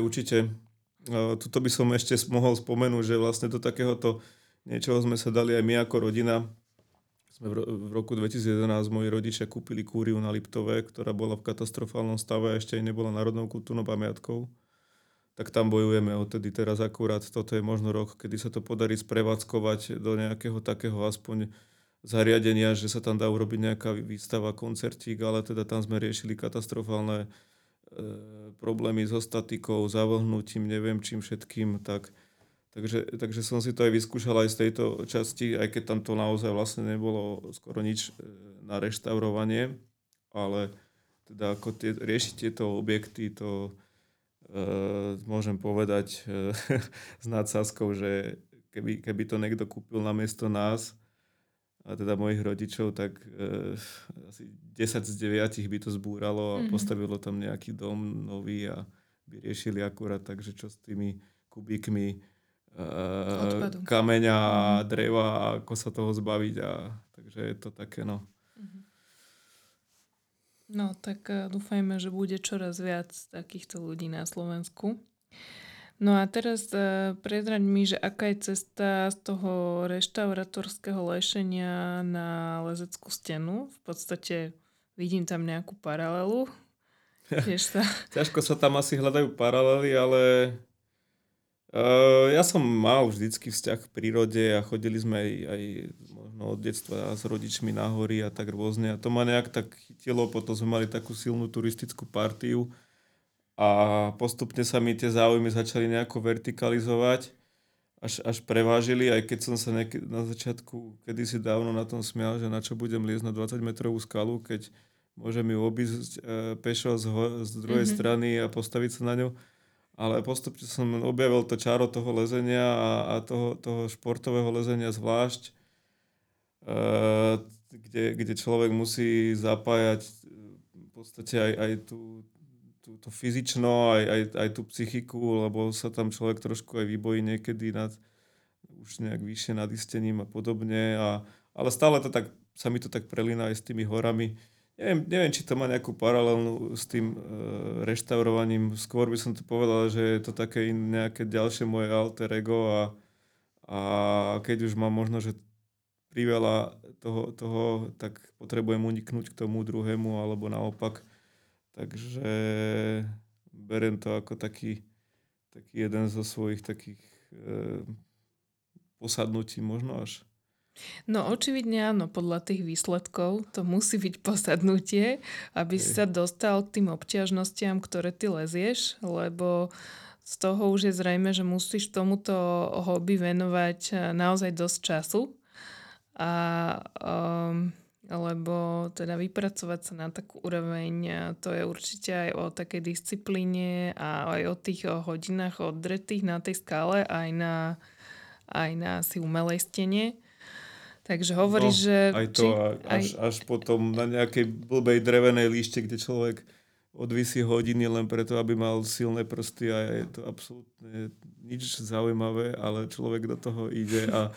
Tuto by som ešte mohol spomenúť, že vlastne do takéhoto niečoho sme sa dali aj my ako rodina. Sme v roku 2011 moji rodičia kúpili kúriu na Liptove, ktorá bola v katastrofálnom stave a ešte aj nebola národnou kultúrnou pamiatkou. Tak tam bojujeme odtedy. Teraz akurát toto je možno rok, kedy sa to podarí sprevádzkovať do nejakého takého aspoň zariadenia, že sa tam dá urobiť nejaká výstava, koncertík, ale teda tam sme riešili katastrofálne problémy so statikou, zavlhnutím, neviem čím všetkým. Takže som si to aj vyskúšal aj z tejto časti, aj keď tam to naozaj vlastne nebolo skoro nič na reštaurovanie, ale teda ako riešiť tieto objekty, to môžem povedať s nadsázkou, že keby to niekto kúpil namiesto nás, a teda mojich rodičov, tak asi 10 z 9 by to zbúralo a postavilo tam nejaký dom nový a by riešili akurát tak, že čo s tými kubíkmi kameňa a dreva a ako sa toho zbaviť. Takže je to také, no. No, tak dúfajme, že bude čoraz viac takýchto ľudí na Slovensku. No a teraz prezraď mi, že aká je cesta z toho reštaurátorského lešenia na lezeckú stenu. V podstate vidím tam nejakú paralelu. Ťažko sa tam asi hľadajú paralely, ale ja som mal vždycky vzťah k prírode a chodili sme aj možno od detstva s rodičmi na hory a tak rôzne. A to ma nejak tak chytilo, potom sme mali takú silnú turistickú partiu. A postupne sa mi tie záujmy začali nejako vertikalizovať, až prevážili, aj keď som sa na začiatku kedysi dávno na tom smial, že na čo budem liesť na 20-metrovú skalu, keď môžem ju obísť pešo z druhej strany a postaviť sa na ňu. Ale postupne som objavil to čaro toho lezenia a toho športového lezenia zvlášť, kde človek musí zapájať v podstate aj tú to fyzično, aj tú psychiku, lebo sa tam človek trošku aj vybojí niekedy už nejak vyššie nad istením a podobne. Ale stále to tak, sa mi to tak prelína aj s tými horami. Neviem, či to má nejakú paralelnú s tým reštaurovaním. Skôr by som to povedal, že je to také nejaké ďalšie moje alter ego a keď už mám možno, že priveľa toho, tak potrebujem uniknúť k tomu druhému alebo naopak. Takže beriem to ako taký jeden zo svojich takých posadnutí možno až. No očividne áno, podľa tých výsledkov to musí byť posadnutie, aby si sa dostal k tým obťažnostiam, ktoré ty lezieš, lebo z toho už je zrejme, že musíš tomuto hobby venovať naozaj dosť času. A lebo teda vypracovať sa na takú úroveň, to je určite aj o takej disciplíne a aj o tých hodinách oddretých na tej skále, aj na asi umelej stene. Takže hovoríš, že... Aj to, až potom na nejakej blbej drevenej líšte, kde človek odvisí hodiny len preto, aby mal silné prsty a je to absolútne nič zaujímavé, ale človek do toho ide a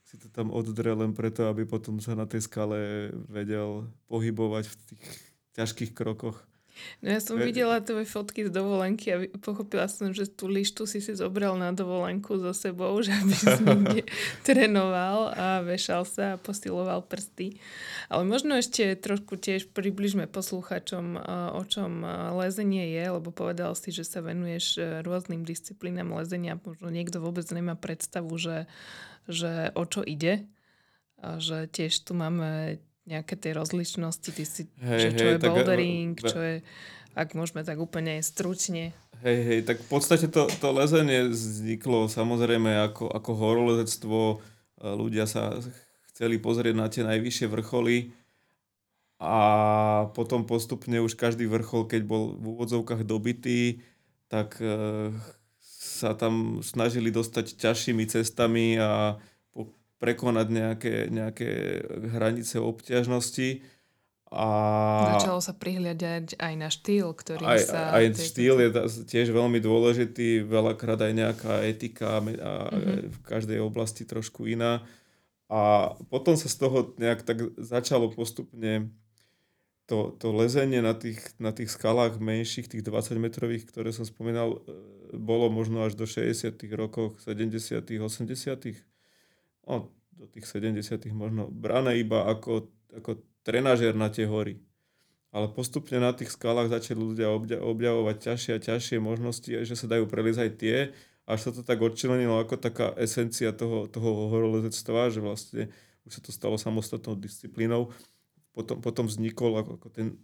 si to tam oddre len preto, aby potom sa na tej skale vedel pohybovať v tých ťažkých krokoch. No ja som videla tvoje fotky z dovolenky a pochopila som, že tú lištu si zobral na dovolenku so sebou, že aby si niekde trénoval a vešal sa a posiloval prsty. Ale možno ešte trošku tiež približme posluchačom, o čom lezenie je, lebo povedal si, že sa venuješ rôznym disciplínám lezenia. Možno niekto vôbec nemá predstavu, že o čo ide. A že tiež tu máme nejaké tie rozličnosti. Čo je bouldering, čo je, ak môžeme tak úplne stručne. Tak v podstate to lezenie vzniklo samozrejme ako horolezectvo. Ľudia sa chceli pozrieť na tie najvyššie vrcholy A potom postupne už každý vrchol, keď bol v úvodzovkách dobitý, tak sa tam snažili dostať ťažšími cestami a prekonať nejaké hranice obťažnosti. A začalo sa prihľadať aj na štýl, ktorým sa... Aj štýl je tiež veľmi dôležitý, veľakrát aj nejaká etika v každej oblasti trošku iná. A potom sa z toho nejak tak začalo postupne to lezenie na tých skalách menších, tých 20-metrových, ktoré som spomínal, bolo možno až do 60. rokov, 70. 80. Do tých 70. možno brané iba ako trenažér na tie hory. Ale postupne na tých skalách začali ľudia objavovať ťažšie a ťažšie možnosti, že sa dajú prelísť aj tie, až sa to tak odčlenilo ako taká esencia toho horolezectva, že vlastne už sa to stalo samostatnou disciplínou. Potom vznikol ako ten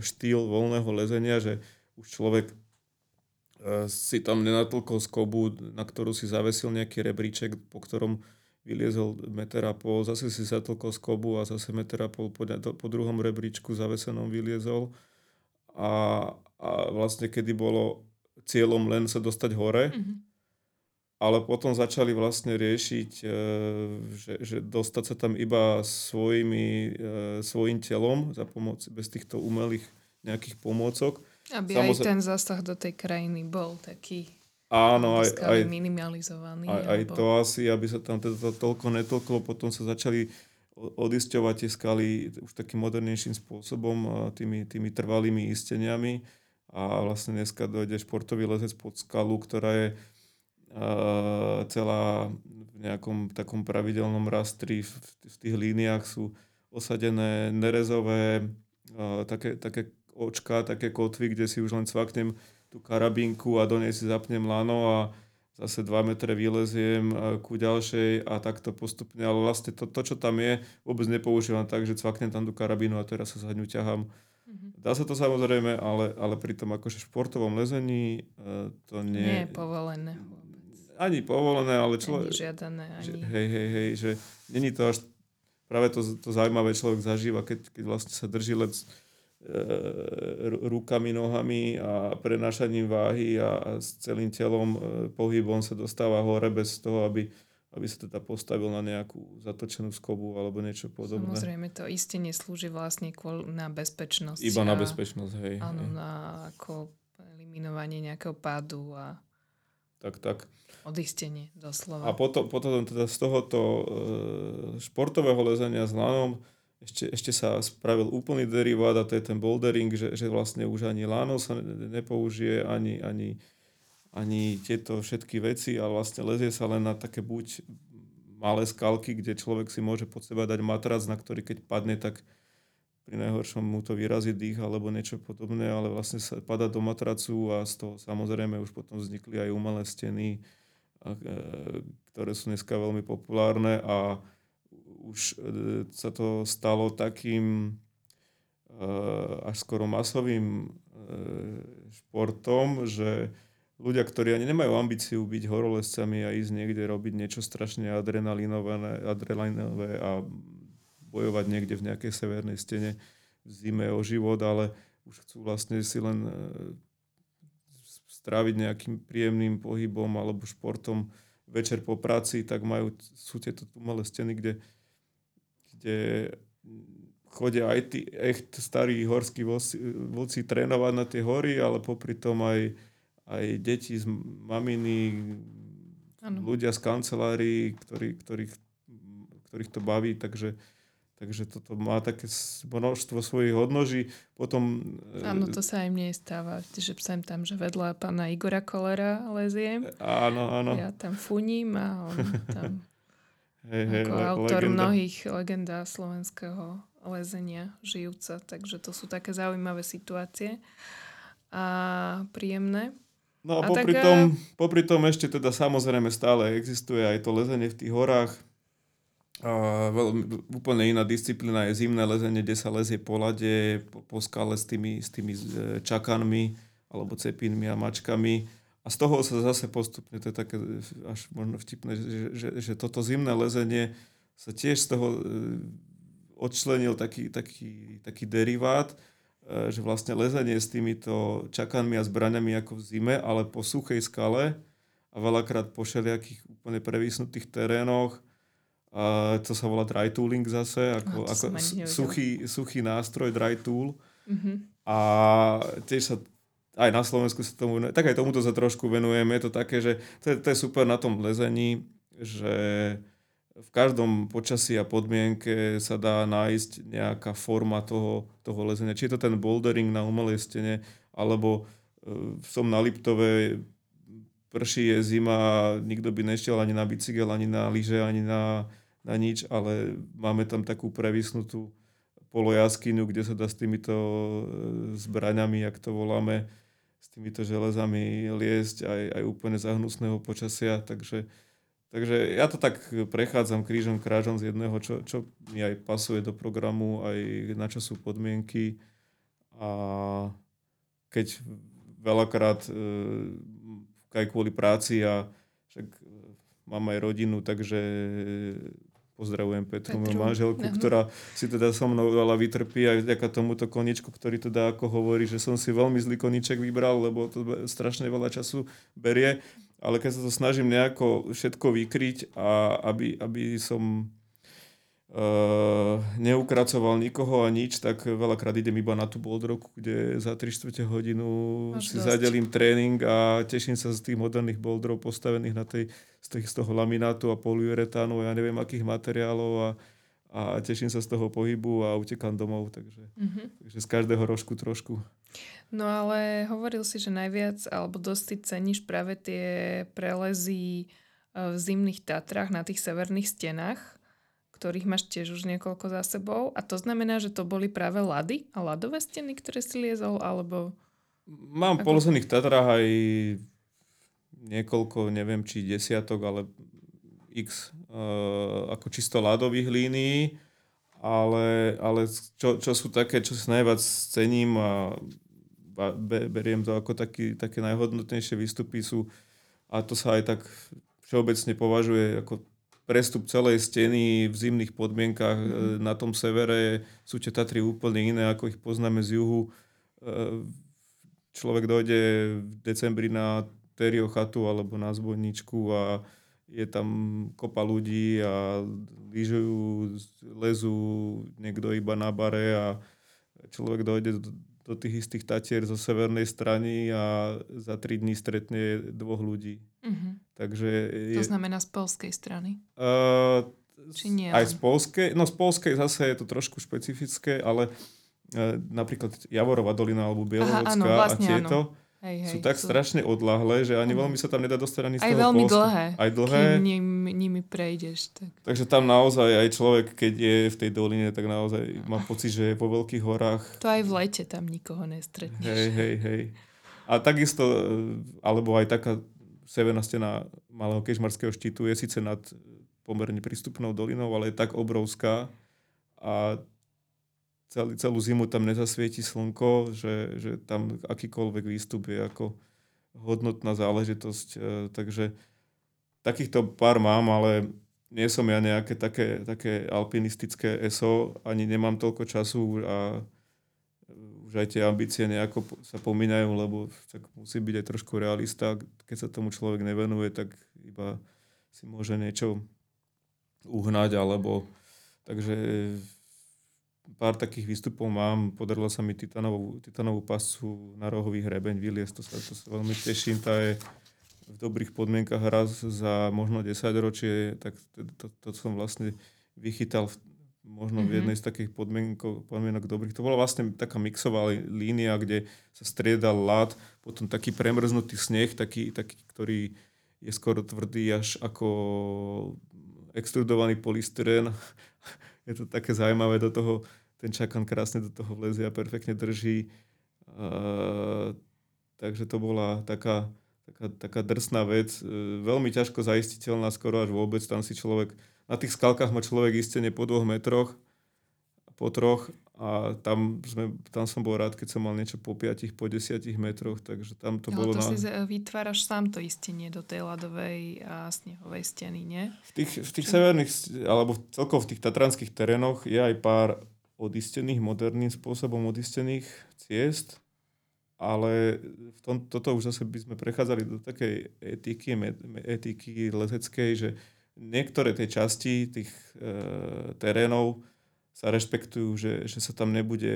štýl voľného lezenia, že už človek si tam nenatlkol skobu, na ktorú si zavesil nejaký rebríček, po ktorom vyliezol 1,5 metra, zase si zatlkol skobu a zase 1,5 metra po druhom rebríčku zavesenom vyliezol. A vlastne kedy bolo cieľom len sa dostať hore, ale potom začali vlastne riešiť, že dostať sa tam iba svojím telom za pomoc, bez týchto umelých nejakých pomôcok. Aby aj ten zásah do tej krajiny bol taký... Áno, aj minimalizovaný. Aj to asi, aby sa tam teda toľko netlklo, potom sa začali odisťovať tie skaly už takým modernejším spôsobom, tými trvalými isteniami. A vlastne dneska dojde športový lezec pod skalu, ktorá je celá v nejakom takom pravidelnom rastri, v tých líniách sú osadené nerezové také očka, také kotvy, kde si už len cvaknem tú karabinku a do nej si zapnem lano a zase 2 metre vyleziem ku ďalšej a takto postupne. Ale vlastne to, čo tam je, vôbec nepoužívam tak, že cvaknem tam tú karabínu a teraz sa za ňu ťahám. Dá sa to samozrejme, ale pri tom akože športovom lezení to nie... Nie je povolené vôbec. Ani povolené, ale človek... Ani žiadané, ani... Hej, že není to až... Práve to zaujímavé človek zažíva, keď vlastne sa drží lec rukami, nohami a prenášaním váhy a s celým telom, pohybom sa dostáva hore bez toho, aby sa teda postavil na nejakú zatočenú skobu alebo niečo podobné. Samozrejme, to istenie slúži vlastne na bezpečnosť. Iba na bezpečnosť, hej. Áno, na ako eliminovanie nejakého pádu a tak. Odistenie, doslova. A potom teda z tohoto športového lezenia s lanom ešte sa spravil úplný derivát a to je ten bouldering, že vlastne už ani lano sa nepoužije, ani tieto všetky veci a vlastne lezie sa len na také buď malé skalky, kde človek si môže pod seba dať matrac, na ktorý keď padne, tak pri najhoršom mu to vyrazí dých alebo niečo podobné, ale vlastne sa padá do matracu a z toho samozrejme už potom vznikli aj umelé steny, ktoré sú dneska veľmi populárne a už sa to stalo takým až skoro masovým športom, že ľudia, ktorí ani nemajú ambíciu byť horolezcami a ísť niekde robiť niečo strašne adrenalinové a bojovať niekde v nejakej severnej stene v zime o život, ale už chcú vlastne si len stráviť nejakým príjemným pohybom alebo športom večer po práci, tak sú tieto umelé steny, kde chodia aj tí echt starí horskí vlci trénovať na tie hory, ale popri tom aj deti z maminy, ľudia z kancelárií, ktorých to baví, takže toto má také množstvo svojich odnoží. Potom... Áno, to sa aj mne stáva, že sem tam, že vedľa pána Igora Kollera leziem. Áno. Ja tam funím a on tam ako autor legenda. Mnohých legenda slovenského lezenia žijúca. Takže to sú také zaujímavé situácie a príjemné. No a popri tom ešte teda samozrejme stále existuje aj to lezenie v tých horách. Úplne iná disciplína je zimné lezenie, kde sa lezie po lade, po skale s tými čakanmi alebo cepinmi a mačkami. A z toho sa zase postupne, to je také až možno vtipné, že toto zimné lezenie sa tiež z toho odčlenil taký derivát, že vlastne lezanie s týmito čakanmi a zbraňami ako v zime, ale po suchej skale a veľakrát po šeliakých úplne prevysnutých terénoch. A to sa volá dry tooling zase, ako suchý nástroj, dry tool. Mm-hmm. A tiež sa aj na Slovensku sa tomu venuje. Tak aj tomuto sa trošku venujeme. Je to také, že to je super na tom lezení, že v každom počasí a podmienke sa dá nájsť nejaká forma toho lezenia. Či je to ten bouldering na umelej stene, alebo som na Liptove, prší, je zima, nikto by nešiel ani na bicykel, ani na lyže, ani na nič, ale máme tam takú previsnutú polojaskyňu, kde sa dá s týmito zbraňami, jak to voláme, s týmito železami liesť aj úplne za hnusného počasia. Takže ja to tak prechádzam krížom krážom z jedného, čo mi aj pasuje do programu, aj na čo sú podmienky. A keď veľakrát aj kvôli práci a však mám aj rodinu, takže pozdravujem Petru. Moju manželku, ktorá si teda so mnou veľa vytrpí aj vďaka tomuto koničku, ktorý teda ako hovorí, že som si veľmi zlý koniček vybral, lebo to strašne veľa času berie, ale keď sa to snažím nejako všetko vykryť a aby som neukracoval nikoho a nič, tak veľakrát idem iba na tú boldroku, kde za 3/4 hodinu si zadelím tréning a teším sa z tých moderných boldrov postavených na z toho laminátu a poliuretánu a ja neviem akých materiálov a teším sa z toho pohybu a utekám domov, takže z každého rožku trošku. No ale hovoril si, že najviac alebo dosť ty ceníš práve tie prelezy v zimných Tatrách na tých severných stenách, ktorých máš tiež už niekoľko za sebou. A to znamená, že to boli práve ľady a ľadové steny, ktoré si liezol, alebo... Mám v polosených Tatrách aj niekoľko, neviem, či desiatok, ale x ako čisto ľadových línií, ale čo sú také, čo si najviac cením a beriem to ako také najhodnotnejšie výstupy sú, a to sa aj tak všeobecne považuje ako prestup celej steny v zimných podmienkach. Na tom severe sú tie Tatry úplne iné, ako ich poznáme z juhu. Človek dojde v decembri na Terio chatu alebo na Zbojničku a je tam kopa ľudí a lyžujú, lezú, niekto iba na bare a človek dojde do tých istých Tatier zo severnej strany a za 3 dní stretne 2 ľudí. Mm-hmm. Takže to znamená z poľskej strany? Či nie? Aj z poľskej. No z poľskej zase je to trošku špecifické, ale napríklad Javorová dolina alebo Bielohodská vlastne, a tieto sú tak strašne odľahlé, že ani veľmi sa tam nedá dostať ani z toho Poľska. Aj veľmi dlhé, kým nimi prejdeš. Tak. Takže tam naozaj aj človek, keď je v tej doline, tak naozaj má pocit, že je po veľkých horách. To aj v lete tam nikoho nestretneš. Hej. A takisto, alebo aj taká severná stena Malého Kežmarského štítu je síce nad pomerne prístupnou dolinou, ale je tak obrovská a celú zimu tam nezasvieti slnko, že tam akýkoľvek výstup je ako hodnotná záležitosť. Takže takýchto pár mám, ale nie som ja nejaké také alpinistické eso, ani nemám toľko času a už aj tie ambície nejako sa pomínajú, lebo tak musí byť aj trošku realista. Keď sa tomu človek nevenuje, tak iba si môže niečo uhnať, alebo... Takže pár takých výstupov mám. Podarilo sa mi titanovú pascu na rohový hrebeň vyliesť. To sa veľmi teším. Tá je v dobrých podmienkach raz za možno 10 ročie. Tak to som vlastne vychytal možno v jednej z takých podmienok dobrých. To bola vlastne taká mixová línia, kde sa striedal ľad, potom taký premrznutý sneh, taký, ktorý je skoro tvrdý až ako extrudovaný polystyrén. Je to také zaujímavé, do toho ten čakan krásne do toho vlezie a perfektne drží. Takže to bola taká drsná vec. Veľmi ťažko zaistiteľná, skoro až vôbec. Tam si človek na tých skalkách má človek iste ne po 2 metroch, po 3, a A tam som bol rád, keď som mal niečo po 5, po 10 metroch, takže tam to bolo... Ale to si vytváraš sám to istenie do tej ľadovej a snehovej steny, nie? V tých severných, alebo celkovo v tých tatranských terénoch je aj pár odistených, moderným spôsobom odistených ciest, ale toto už zase by sme prechádzali do takej etiky lezeckej, že niektoré tie časti tých terénov sa rešpektujú, že sa tam nebude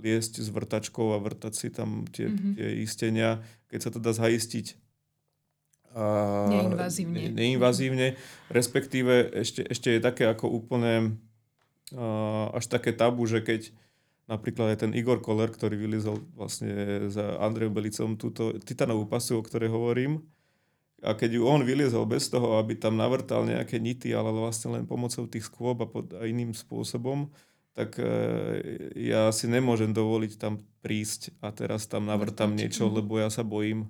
liesť s vrtačkou a vrtať si tam tie istenia, keď sa to dá zhaistiť neinvazívne. Respektíve ešte je také ako úplne až také tabu, že keď napríklad aj ten Igor Koller, ktorý vylezol vlastne za Andrejom Belicom túto titanovú pasu, o ktorej hovorím, a keď ju on vyliezol bez toho, aby tam navrtal nejaké nity, ale vlastne len pomocou tých skôb a iným spôsobom, tak ja si nemôžem dovoliť tam prísť a teraz tam navrtam niečo, lebo ja sa bojím.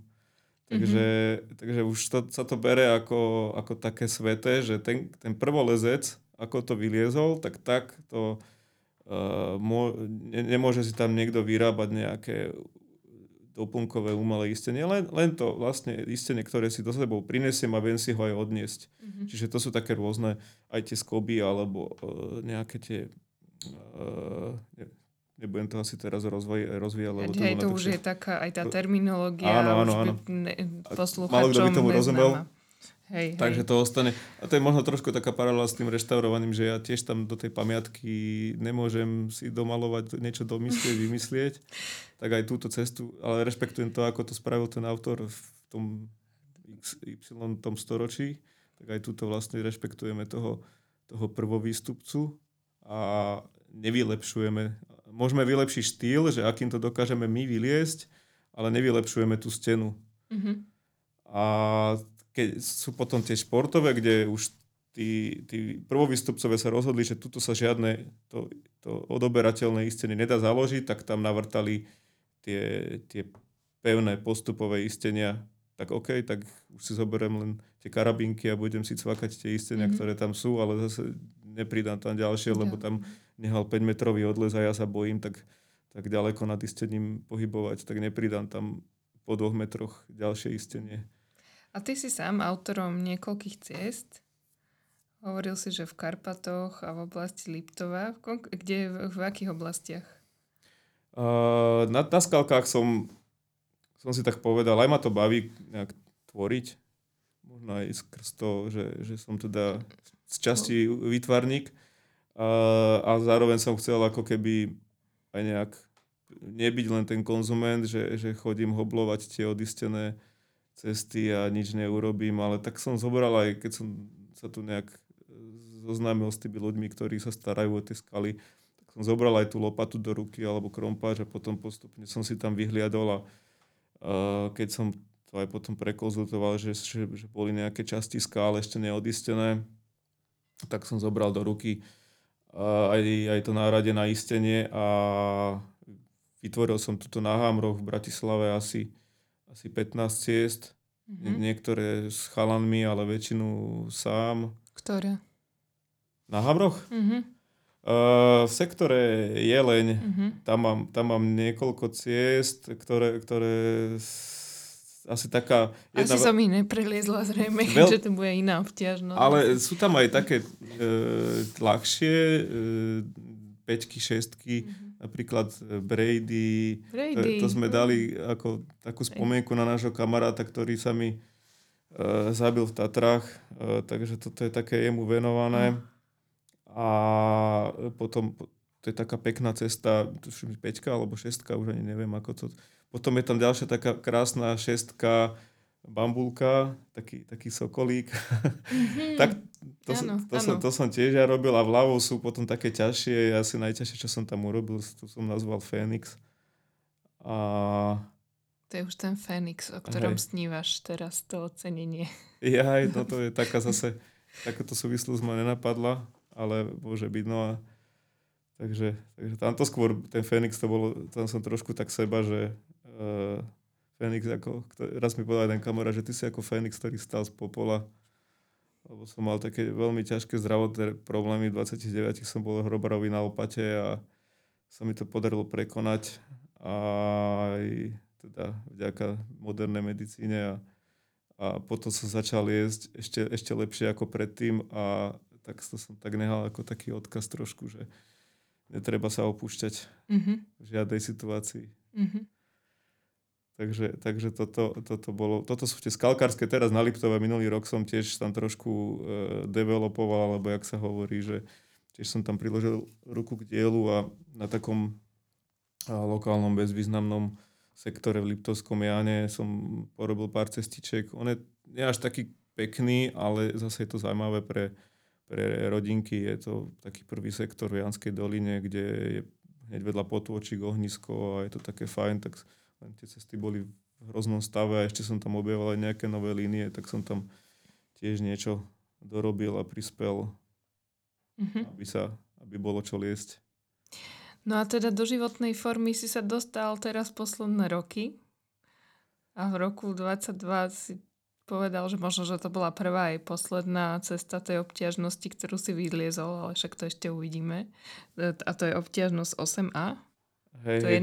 Takže už sa to bere ako také sveté, že ten prvolezec, ako to vyliezol, tak to nemôže si tam niekto vyrábať nejaké doplnkové umelé istenie, len to vlastne istenie, ktoré si do sebou prinesiem a viem si ho aj odniesť. Mm-hmm. Čiže to sú také rôzne, aj tie skoby alebo nejaké tie... nebudem to asi teraz rozvíjať. Aj to už je taká, aj tá terminológia, áno. Posluchačom málo kto by tomu rozumel. Hej. Takže to ostane. A to je možno trošku taká paralela s tým reštaurovaním, že ja tiež tam do tej pamiatky nemôžem si domalovať, niečo vymyslieť. Tak aj túto cestu, ale rešpektujem to, ako to spravil ten autor v tom XY tom storočí, tak aj túto vlastne rešpektujeme toho prvovýstupcu a nevylepšujeme. Môžeme vylepšiť štýl, že akým to dokážeme my vyliesť, ale nevylepšujeme tú stenu. Mm-hmm. A keď sú potom tie športové, kde už tí prvovýstupcovia sa rozhodli, že tuto sa žiadne to odoberateľné istenie nedá založiť, tak tam navrtali tie pevné postupové istenia. Tak OK, tak už si zoberiem len tie karabinky a budem si cvakať tie istenia, ktoré tam sú, ale zase nepridám tam ďalšie, lebo tam nehal 5-metrový odlez a ja sa bojím tak ďaleko nad istením pohybovať, tak nepridám tam po 2 metroch ďalšie istenie. A ty si sám autorom niekoľkých ciest. Hovoril si, že v Karpatoch a v oblasti Liptova. Kde, v akých oblastiach? Na skalkách som si tak povedal, aj ma to baví nejak tvoriť. Možno aj skrz to, že som teda z časti výtvarník. A zároveň som chcel ako keby aj nejak nebyť len ten konzument, že chodím hoblovať tie odistené cesty a nič neurobím, ale tak som zobral aj, keď som sa tu nejak zoznámil s tými ľuďmi, ktorí sa starajú o tie skaly, tak som zobral aj tú lopatu do ruky alebo krompáč a potom postupne som si tam vyhliadol a keď som to aj potom prekonzultoval, že boli nejaké časti skál ešte neodistené, tak som zobral do ruky aj to nárade na istenie a vytvoril som tuto na Hamroch v Bratislave asi 15 ciest, niektoré s chalanmi, ale väčšinu sám. Ktoré? Na Hamroch? Mm-hmm. V sektore Jeleň, tam mám niekoľko ciest, ktoré asi taká... Asi som ich nepreliezla zrejme, že to bude iná obťažnosť. Ale sú tam aj také ľahšie, 5-ky, 6-ky, napríklad Brady. To sme dali ako takú spomienku na nášho kamaráta, ktorý sa mi zabil v Tatrách, takže toto je také jemu venované. A potom to je taká pekná cesta, tuším 5-ka alebo 6-ka, už ani neviem ako to. Potom je tam ďalšia taká krásna 6-ka bambulka, taký sokolík. Tak to som tiež ja robil a vľavou sú potom také ťažšie, asi najťažšie, čo som tam urobil, to som nazval Fénix. To je už ten Fénix, o ktorom snívaš teraz, to ocenenie. Jaj, no to je taká zase, takáto súvislosť ma nenapadla, ale môže byť, no a takže tamto skôr, ten Fénix to bolo, tam som trošku tak seba, že Fénix ako, raz mi povedal ten kamarát, že ty si ako Fénix, ktorý stal z popola, lebo som mal také veľmi ťažké zdravotné problémy, v 29 som bol hrobarovi na lopate a sa mi to podarilo prekonať aj teda vďaka modernej medicíne a potom som začal jesť ešte lepšie ako predtým a tak to som tak nehal ako taký odkaz trošku, že netreba sa opúšťať v žiadnej situácii. Takže toto bolo, toto sú tie skalkárske, teraz na Liptove minulý rok som tiež tam trošku developoval, alebo jak sa hovorí, že tiež som tam priložil ruku k dielu a na takom lokálnom bezvýznamnom sektore v Liptovskom Jáne som porobil pár cestiček. On je až taký pekný, ale zase je to zaujímavé pre rodinky. Je to taký prvý sektor v Janskej doline, kde je hneď vedľa potôčik, ohnisko a je to také fajn, tak tie cesty boli v hroznom stave a ešte som tam objavoval aj nejaké nové línie, tak som tam tiež niečo dorobil a prispel, aby bolo čo liesť. No a teda do životnej formy si sa dostal teraz posledné roky a v roku 22 si povedal, že možno, že to bola prvá aj posledná cesta tej obťažnosti, ktorú si vyliezol, ale však to ešte uvidíme. A to je obťažnosť 8A. Hej, to je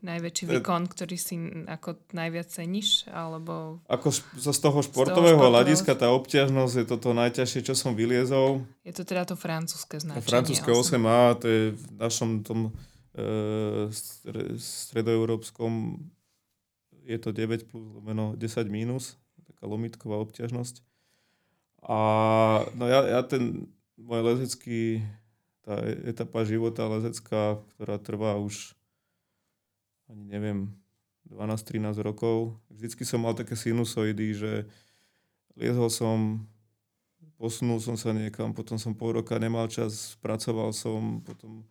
najväčší výkon, ktorý si ako najviac ceníš? Alebo... Ako z toho športového hľadiska tá obťažnosť je toto najťažšie, čo som vyliezol. Je to teda to francúzske značenie. Francúzske 8A, to je v našom tom stredoeurópskom je to 9+/10-, taká lomitková obťažnosť. A no ja ten môj lezecký tá etapa života lezecká, ktorá trvá už ani neviem 12-13 rokov. Vždycky som mal také sinusoidy, že liezol som, posunul som sa niekam, potom som pol roka nemal čas, pracoval som, potom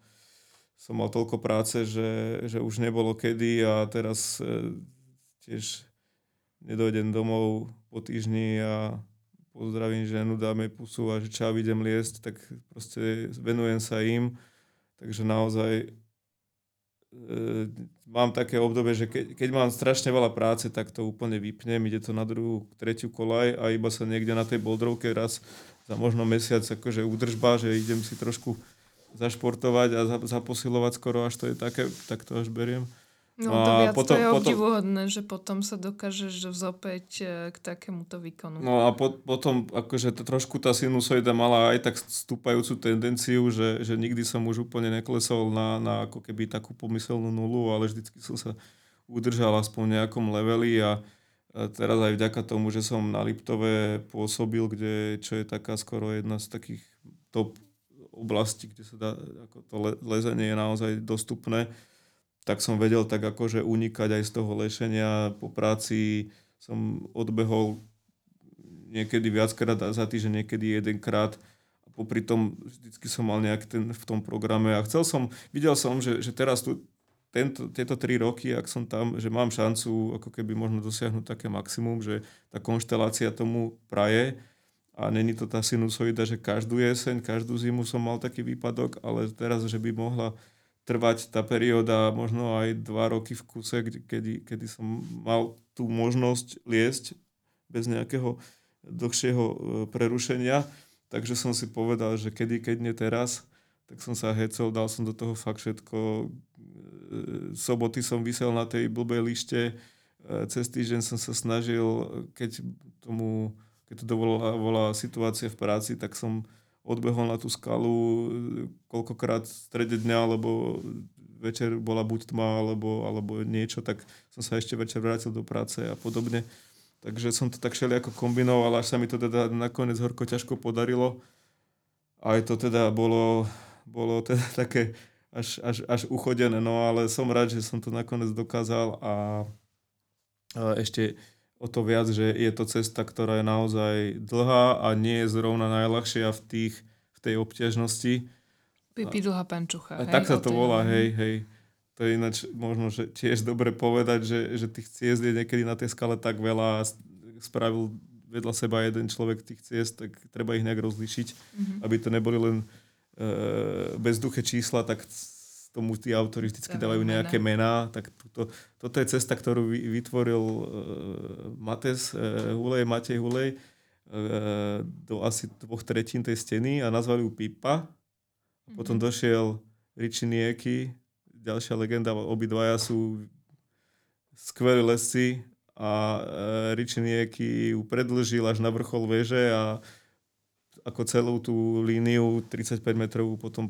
som mal toľko práce, že už nebolo kedy a teraz tiež nedojdem domov po týždni a pozdravím ženu, dám jej pusu a že čau, idem liesť, tak proste venujem sa im. Takže naozaj mám také obdobie, že keď mám strašne veľa práce, tak to úplne vypnem, ide to na druhú, tretiu kolaj a iba sa niekde na tej boldrovke raz za možno mesiac akože udržba, že idem si trošku zašportovať a zaposilovať skoro, až to je také, tak to až beriem. No to viac to je obdivuhodné, že potom sa dokážeš vzopäť k takémuto výkonu. No a potom akože trošku tá sinusoida mala aj tak stúpajúcu tendenciu, že nikdy som už úplne neklesol na ako keby takú pomyselnú nulu, ale vždycky som sa udržal aspoň v nejakom leveli a teraz aj vďaka tomu, že som na Liptove pôsobil, čo je taká skoro jedna z takých top oblastí, kde sa dá, ako to lezenie je naozaj dostupné, tak som vedel tak akože unikať aj z toho lešenia. Po práci som odbehol niekedy viackrát za týždeň, niekedy jedenkrát. A popri tom vždycky som mal nejak v tom programe. A videl som, že teraz tieto 3 roky, ak som tam, že mám šancu ako keby možno dosiahnuť také maximum, že tá konštelácia tomu praje. A není to tá sinusoida, že každú jeseň, každú zimu som mal taký výpadok, ale teraz, že by mohla trvať tá perióda možno aj 2 roky v kuse, kedy som mal tú možnosť liesť bez nejakého dlhšieho prerušenia. Takže som si povedal, že keď nie teraz, tak som sa hecol, dal som do toho fakt všetko. Soboty som visel na tej blbej lište, cez týždeň som sa snažil, keď to dovolala situácia v práci, tak som odbehol na tú skalu koľkokrát v strede dňa, lebo večer bola buď tma, alebo niečo, tak som sa ešte večer vrátil do práce a podobne. Takže som to tak všelijako kombinoval, až sa mi to teda nakoniec horko ťažko podarilo. Aj to teda bolo teda také až uchodené, no ale som rád, že som to nakoniec dokázal a ešte o to viac, že je to cesta, ktorá je naozaj dlhá a nie je zrovna najľahšia v tej obťažnosti. Pipi dlhá pančucha. A hej, tak sa to volá, hej. To je ináč možno, že tiež dobre povedať, že tých ciest je niekedy na tej skale tak veľa a spravil vedľa seba jeden človek tých ciest, tak treba ich nejak rozlíšiť, aby to neboli len bezduché čísla, tak tomu tí autori vždycky dávajú nejaké mená. Tak toto je cesta, ktorú vytvoril Matej Hulej do asi 2/3 tej steny a nazvali ju Pipa. A Potom došiel Richie Nieky, ďalšia legenda, obidvaja sú skvelí lesci a Richie Nieky ju predĺžil až na vrchol veže a ako celú tú líniu 35 metrovú potom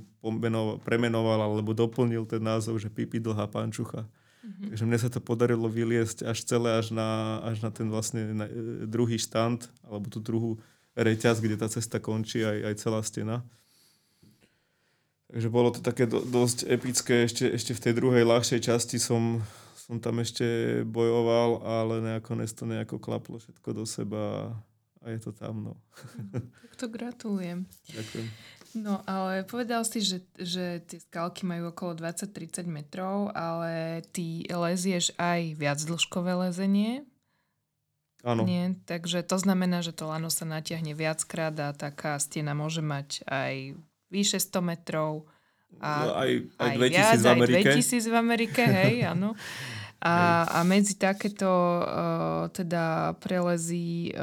premenoval alebo doplnil ten názov, že Pipi dlhá pančucha. Mm-hmm. Takže mne sa to podarilo vyliesť až celé, až na ten vlastne druhý štand, alebo tú druhú reťaz, kde tá cesta končí, aj celá stena. Takže bolo to také dosť epické. Ešte v tej druhej ľahšej časti som tam ešte bojoval, ale nakoniec to nejako klaplo všetko do seba a je to tam. No. Tak to gratulujem. Ďakujem. No, ale povedal si, že tie skalky majú okolo 20-30 metrov, ale ty lezieš aj viac dĺžkové lezenie. Áno. Nie? Takže to znamená, že to lano sa natiahne viackrát a taká stena môže mať aj vyše 100 metrov. Aj 2000 v Amerike. Aj 2000 v Amerike, hej, áno. A medzi takéto teda prelezy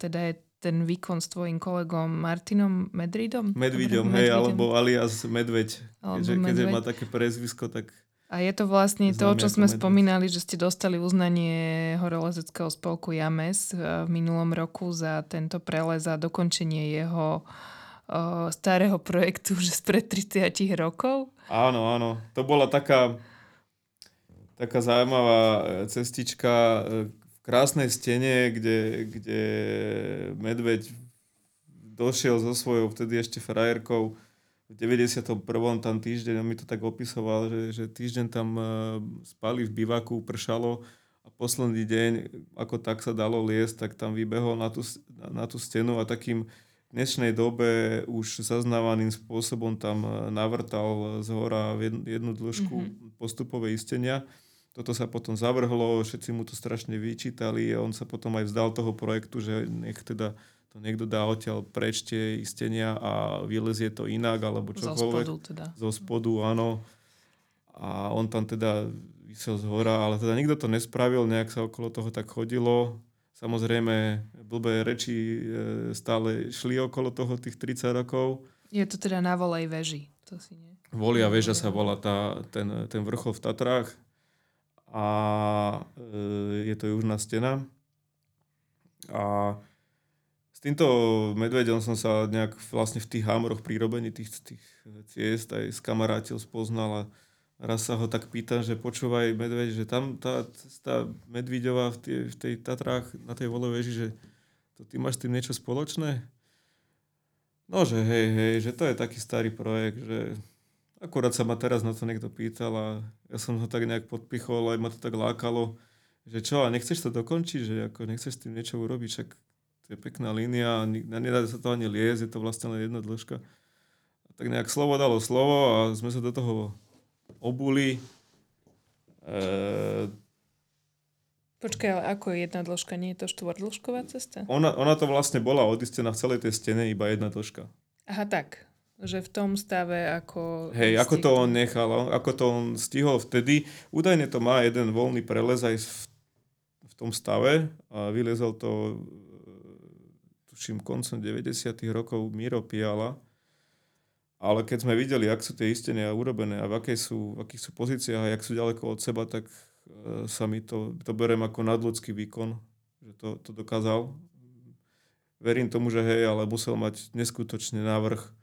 teda je ten výkon s tvojím kolegom Martinom Medvíďom? Medvíďom, hej, alebo alias Medveď. Keďže má také prezvisko, tak... A je to vlastne to, čo sme spomínali, že ste dostali uznanie horolezeckého spolku James v minulom roku za tento prelez a dokončenie jeho starého projektu už spred 30 rokov. Áno, áno. To bola taká zaujímavá cestička krásnej stene, kde Medveď došiel so svojou vtedy ešte frajerkou v 91. tam týždeň, on mi to tak opisoval, že týždeň tam spali v bivaku, pršalo a posledný deň, ako tak sa dalo liesť, tak tam vybehol na tú stenu a takým v dnešnej dobe už zaznávaným spôsobom tam navrtal z hora jednu dĺžku postupové istenia. Toto sa potom zavrhlo, všetci mu to strašne vyčítali a on sa potom aj vzdal toho projektu, že nech teda to niekto dá odtiaľ preč tie istenia a vylezie to inak, alebo čokoľvek. Zo spodu teda. Zo spodu, áno. A on tam teda vysiel z hora, ale teda nikto to nespravil, nejak sa okolo toho tak chodilo. Samozrejme, blbé reči stále šli okolo toho tých 30 rokov. Je to teda na Volej veži. To si nie... Volia veža sa volá ten vrchol v Tatrách. A je to južná stena. A s týmto Medveďom som sa nejak vlastne v tých hámoroch prirobení tých ciest aj skamarátil, spoznal a raz sa ho tak pýtam, že počúvaj Medveď, že tam tá cesta Medvíďová v tej Tatrách na tej Volej veži, že to ty máš s tým niečo spoločné? No, že hej, že to je taký starý projekt, že akurát sa ma teraz na to niekto pýtal a ja som ho tak nejak podpichol, aj ma to tak lákalo, že čo, a nechceš to dokončiť? Že ako nechceš s tým niečo urobiť? Však to je pekná línia, nedá sa to ani liesť, je to vlastne len jedna dĺžka. A tak nejak slovo dalo slovo a sme sa do toho obuli. Počkaj, ale ako je jedna dĺžka? Nie je to štvordĺžková cesta? Ona to vlastne bola odistená v celej tej stene, iba jedna dĺžka. Aha, tak. Že v tom stave ako... Hej, ako to on nechal, ako to on stihol vtedy. Údajne to má jeden voľný prelez aj v tom stave. A vylezol to, tuším, koncom 90. rokov Miro Pijala. Ale keď sme videli, jak sú tie istenia urobené a v akých sú pozíciách a jak sú ďaleko od seba, tak sa mi to beriem ako nadľudský výkon. Že to dokázal. Verím tomu, že hej, ale musel mať neskutočne návrh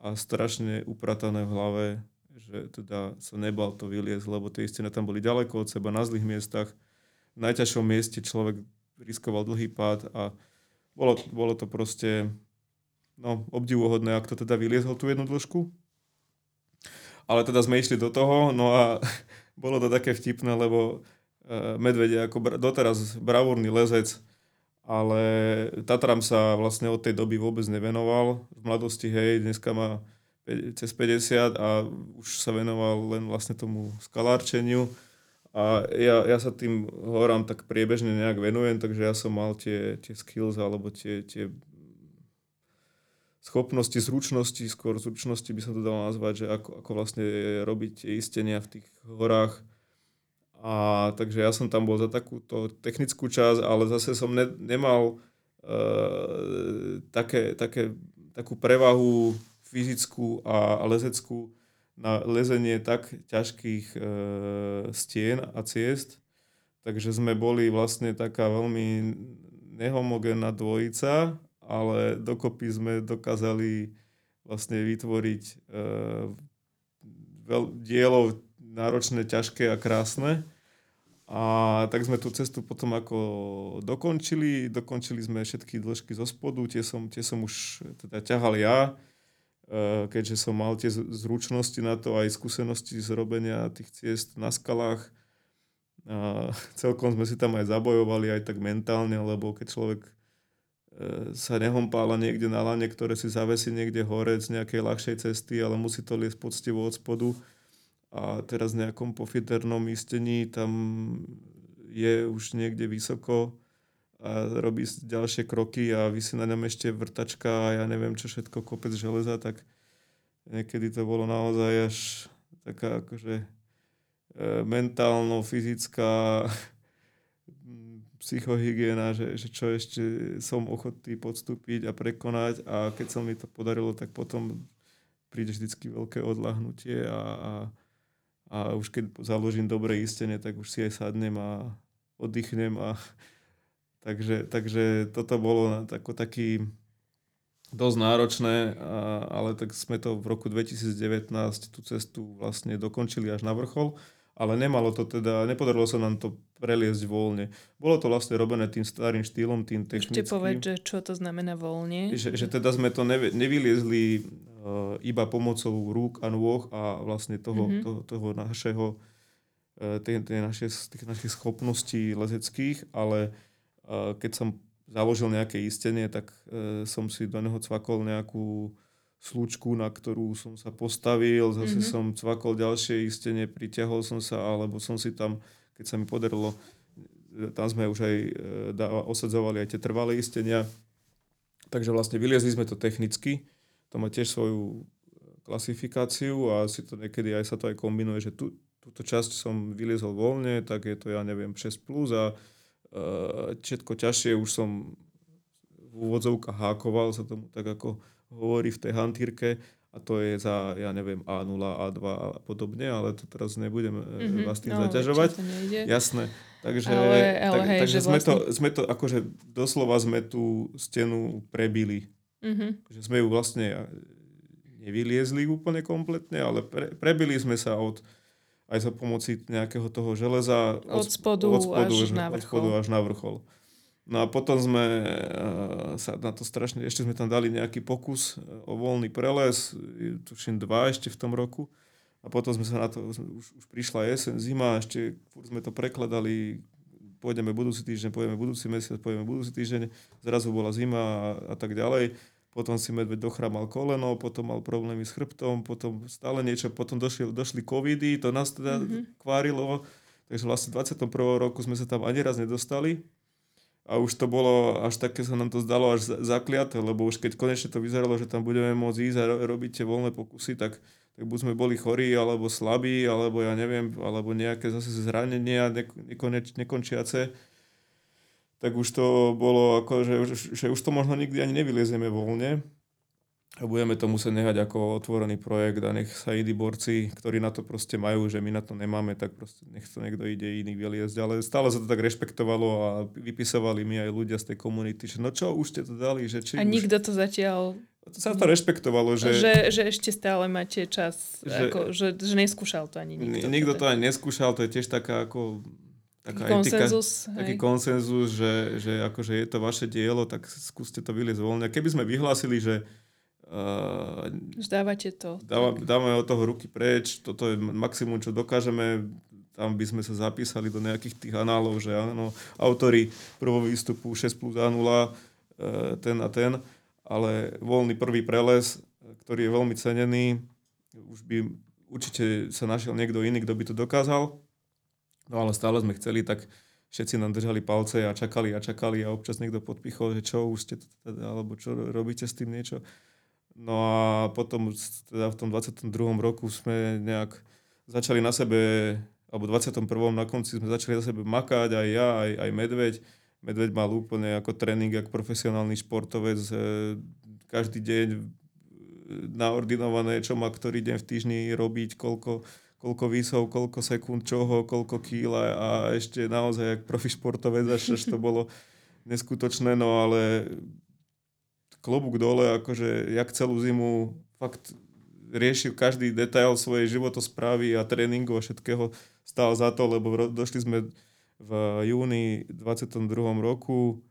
a strašne upratané v hlave, že teda sa nebal to vyliezť, lebo tie istenia tam boli ďaleko od seba, na zlých miestach. V najťažšom mieste človek riskoval dlhý pád a bolo to proste obdivuhodné, ak to teda vyliezol tú jednu dĺžku. Ale teda sme išli do toho, no a bolo to také vtipné, lebo Medveď je ako doteraz bravúrny lezec, ale Tatram sa vlastne od tej doby vôbec nevenoval. V mladosti, hej, dneska má cez 50 a už sa venoval len vlastne tomu skalárčeniu. A ja sa tým horám tak priebežne nejak venujem, takže ja som mal tie skills alebo tie schopnosti, zručnosti, skôr zručnosti by som to dal nazvať, že ako vlastne robiť istenia v tých horách. A takže ja som tam bol za takúto technickú časť, ale zase som nemal takú prevahu v fyzickú a lezeckú na lezenie tak ťažkých stien a ciest. Takže sme boli vlastne taká veľmi nehomogénna dvojica, ale dokopy sme dokázali vlastne vytvoriť dielo náročné, ťažké a krásne. A tak sme tú cestu potom ako dokončili. Dokončili sme všetky dĺžky zo spodu, tie som už teda ťahal ja, keďže som mal tie zručnosti na to, aj skúsenosti z robenia tých ciest na skalách. A celkom sme si tam aj zabojovali, aj tak mentálne, lebo keď človek sa nehompála niekde na lane, ktoré si zavesí niekde hore z nejakej ľahšej cesty, ale musí to liesť poctivo od spodu. A teraz v nejakom pofiternom istení tam je už niekde vysoko a robí ďalšie kroky a visí na ňom ešte vrtačka a ja neviem čo všetko, kopec železa, tak niekedy to bolo naozaj až taká akože mentálno-fyzická psychohygiena, že čo ešte som ochotný podstúpiť a prekonať, a keď sa mi to podarilo, tak potom príde vždycky veľké odľahnutie a už keď založím dobre istenie, tak už si aj sadnem a oddychnem. Takže toto bolo taký dosť náročné, ale tak sme to v roku 2019 tú cestu vlastne dokončili až na vrchol, ale nepodarilo sa nám to preliesť voľne. Bolo to vlastne robené tým starým štýlom, tým technickým. Ešte povedz, čo to znamená voľne. Že teda sme to nevyliezli iba pomocou rúk a nôh a vlastne tých našich schopností lezeckých, ale keď som založil nejaké istenie, tak som si do neho cvakol nejakú slučku, na ktorú som sa postavil, zase som cvakol ďalšie istenie, pritiahol som sa, alebo som si tam, keď sa mi podarilo, tam sme už aj osadzovali aj tie trvalé istenia. Takže vlastne vyliezli sme to technicky, to má tiež svoju klasifikáciu a si to niekedy aj sa to aj kombinuje, že túto časť som vyliezol voľne, tak je to, ja neviem, 6+, a všetko ťažšie už som v úvodzovkách hákoval, sa tomu tak ako hovorí v tej hantírke, a to je za, ja neviem, A0, A2 a podobne, ale to teraz nebudem vás tým zaťažovať. Jasné. Takže, takže sme to akože doslova sme tú stenu prebili. Že sme ju vlastne nevyliezli úplne kompletne, ale prebili sme sa aj za pomoci nejakého toho železa od spodu až na vrchol. No a potom sme sa na to strašne... Ešte sme tam dali nejaký pokus o voľný prelez, tuším 2 ešte v tom roku. A potom sme sa na to... Už prišla jeseň, zima, ešte sme to prekladali. Pôjdeme budúci týždeň, pôjdeme budúci mesiac, pôjdeme budúci týždeň. Zrazu bola zima a tak ďalej. Potom si medveď dochramal koleno, potom mal problémy s chrbtom, potom stále niečo, potom došli covidy, to nás teda kvárilo. Takže vlastne v 21. roku sme sa tam ani raz nedostali. A už to bolo, až také sa nám to zdalo až zakliaté, lebo už keď konečne to vyzeralo, že tam budeme môcť ísť a robiť tie voľné pokusy, tak buď sme boli chorí, alebo slabí, alebo ja neviem, alebo nejaké zase zranenia nekončiace. Tak už to bolo ako, že už to možno nikdy ani nevylezieme voľne. A budeme to musieť nehať ako otvorený projekt a nech sa idí borci, ktorí na to proste majú, že my na to nemáme, tak proste nech to niekto ide iný vyliezť. Ale stále sa to tak rešpektovalo a vypisovali mi aj ľudia z tej komunity, že no čo, už ste to dali. Že či a nikto to zatiaľ... Sa to rešpektovalo, že ešte stále máte čas, že neskúšal to ani nikto. Nikto to ani neskúšal, to je tiež taká ako... Taký konsenzus, že akože je to vaše dielo, tak skúste to vyliezť voľne. Keby sme vyhlásili, že dávate to. Dáme od toho ruky preč, toto je maximum, čo dokážeme. Tam by sme sa zapísali do nejakých tých análov, že áno, autori prvého výstupu 6+A0, ten a ten, ale voľný prvý preles, ktorý je veľmi cenený, už by určite sa našiel niekto iný, kto by to dokázal. No ale stále sme chceli, tak všetci nám držali palce a čakali a občas niekto podpichol, že čo už ste to teda, alebo čo robíte s tým niečo. No a potom teda v tom 22. roku sme nejak začali na sebe, alebo 21. na konci sme začali na sebe makať, aj ja, aj medveď. Medveď mal úplne ako tréning, ako profesionálny športovec. Každý deň naordinované, čo má ktorý deň v týždni robiť, koľko výsov, koľko sekúnd čoho, koľko kíla a ešte naozaj jak profi športovec, až to bolo neskutočné, no ale klobúk dole, akože jak celú zimu fakt riešil každý detail svojej životosprávy a tréningu a všetkého, stál za to, lebo došli sme v júni 22. roku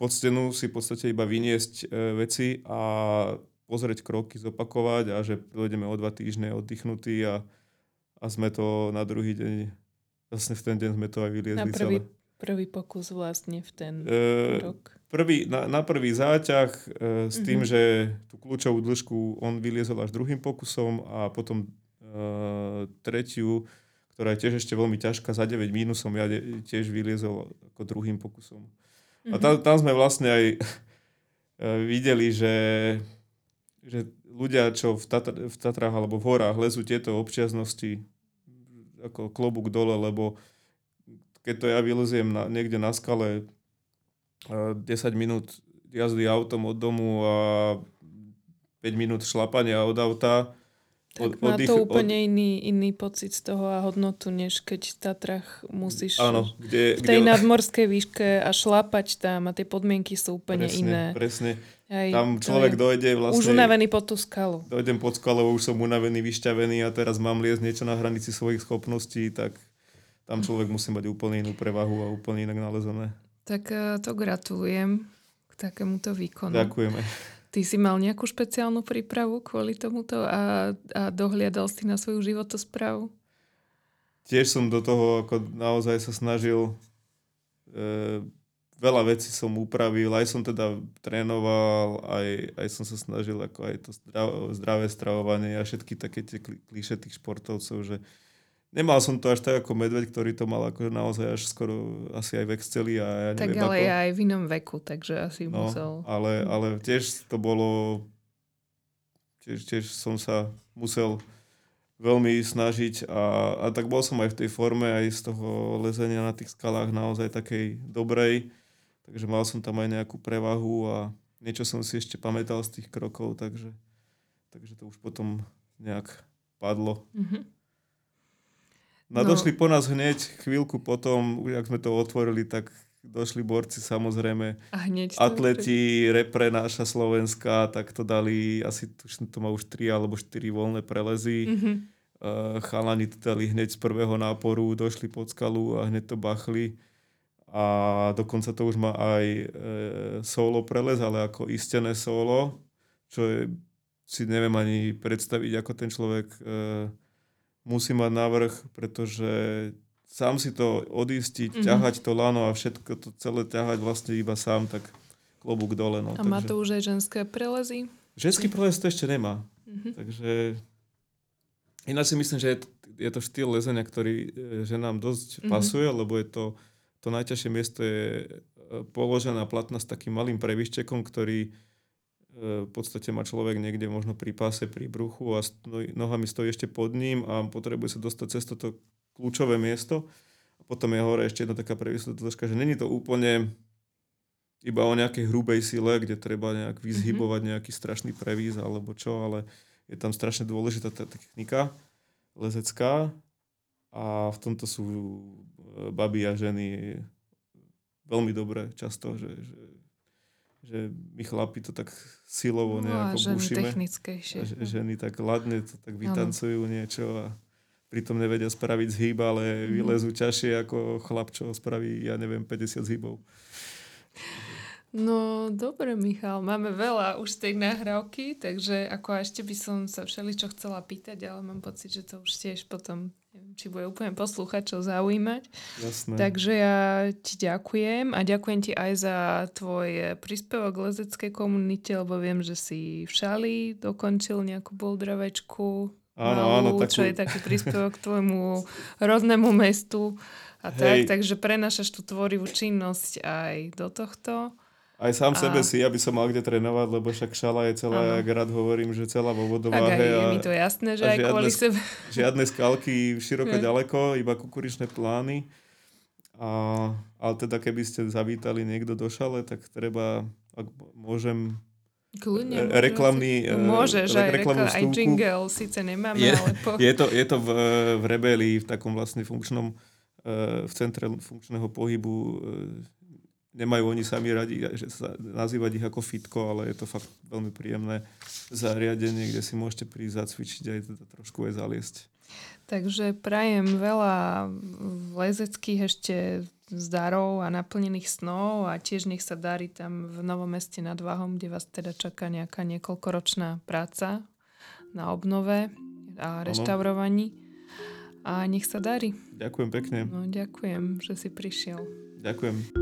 pod stenu si v podstate iba vyniesť veci a pozrieť kroky, zopakovať a že dojdeme o 2 týždne oddychnutí a sme to na druhý deň, vlastne v ten deň sme to aj vyliezli. Na prvý pokus vlastne v ten rok. Na prvý záťah s tým, že tú kľúčovú dĺžku on vyliezol až druhým pokusom a potom tretiu, ktorá je tiež ešte veľmi ťažká, za 9 mínusom ja tiež vyliezol ako druhým pokusom. Mm-hmm. A tam sme vlastne aj videli, že ľudia, čo v Tatrách alebo v horách lezú tieto občiaznosti ako klobúk dole, lebo keď to ja vyleziem niekde na skale 10 minút jazdy autom od domu a 5 minút šlapania od auta. Tak má to úplne iný pocit z toho a hodnotu, než keď v Tatrách musíš v tej nadmorskej výške a šlapať tam a tie podmienky sú úplne iné. Presne. Aj, tam človek dojde vlastne... Už unavený pod tú skalu. Dojdem pod skalou, už som unavený, vyšťavený a teraz mám liesť niečo na hranici svojich schopností, tak tam človek musí mať úplne inú prevahu a úplne inak nalezené. Tak to gratulujem k takémuto výkonu. Ďakujeme. Ty si mal nejakú špeciálnu prípravu kvôli tomuto a dohliadal si na svoju životosprávu? Tiež som do toho ako naozaj sa snažil. Veľa vecí som upravil. Aj som teda trénoval, aj som sa snažil ako aj to zdravé stravovanie a všetky také tie klíše tých športovcov, že nemal som to až tak ako Medveď, ktorý to mal akože naozaj až skoro asi aj v Exceli. A ja neviem, tak ale ako... ja aj v inom veku, takže asi musel... Ale tiež to bolo... Tiež som sa musel veľmi snažiť a tak bol som aj v tej forme, aj z toho lezenia na tých skalách naozaj takej dobrej. Takže mal som tam aj nejakú prevahu a niečo som si ešte pamätal z tých krokov, takže to už potom nejak padlo. Mhm. Došli po nás hneď, chvíľku potom, jak sme to otvorili, tak došli borci samozrejme, atleti, repre naša Slovenska, tak to dali, asi to má už 3 alebo 4 voľné prelezy. Mm-hmm. Chalani to dali hneď z prvého náporu, došli pod skalu a hneď to bachli. A dokonca to už má aj solo prelez, ale ako istené solo, čo je, si neviem ani predstaviť, ako ten človek... musí mať navrch, pretože sám si to odistiť, ťahať to lano a všetko to celé ťahať vlastne iba sám, tak klobúk dole. No, a má to už aj ženské prelezy? Ženský prelez to ešte nemá. Mm-hmm. Takže ináč si myslím, že je to štýl lezenia, ktorý ženám dosť pasuje, lebo je to najťažšie miesto je položená platna s takým malým previštekom, ktorý v podstate má človek niekde možno pri páse, pri bruchu a nohami stojí ešte pod ním a potrebuje sa dostať cez toto kľúčové miesto. A potom je hore ešte jedna taká previslá dĺžka, že není to úplne iba o nejakej hrubej sile, kde treba nejak vyzhybovať nejaký strašný previs alebo čo, ale je tam strašne dôležitá tá technika lezecká a v tomto sú baby a ženy veľmi dobré často, že my chlapi to tak silovo nejako bušíme. Ženy tak ladne to tak vytancujú niečo a pritom nevedia spraviť zhyb, ale vylezú ťažšie ako chlap, čo spraví, ja neviem, 50 zhybov. No, dobre, Michal. Máme veľa už z tej nahrávky, takže ako ešte by som sa všeličo chcela pýtať, ale mám pocit, že to už tiež potom, neviem, či bude úplne posluchačov zaujímať. Jasné. Takže ja ti ďakujem a ďakujem ti aj za tvoj príspevok k lezeckej komunite, lebo viem, že si v Šali dokončil nejakú boulderovačku. Áno, takú... Čo je taký príspevok k tvojmu rodnému mestu a tak. Takže prenášaš tú tvorivú činnosť aj do tohto. Aj sám sebe si, aby som mal kde trénovať, lebo však Šala je celá, jak rád hovorím, že celá vo vodováhe. Tak aj je mi to jasné, že aj kvôli sebe. Žiadne skalky široko ďaleko, iba kukuričné plány. Ale teda keby ste zavítali niekto do Šale, tak treba, ak môžem, Kľudne, reklamný, môžeš, aj jingle síce nemáme, ale po... Je to v Rebelii, v takom vlastne funkčnom, v centre funkčného pohybu. Nemajú oni sami radi, že sa nazývať ich ako fitko, ale je to fakt veľmi príjemné zariadenie, kde si môžete prísť zacvičiť aj teda trošku aj zaliesť. Takže prajem veľa lezeckých ešte zdarov a naplnených snov a tiež nech sa darí tam v Novom Meste nad Váhom, kde vás teda čaká nejaká niekoľkoročná práca na obnove a reštaurovaní. A nech sa darí. Ďakujem pekne. No, ďakujem, že si prišiel. Ďakujem.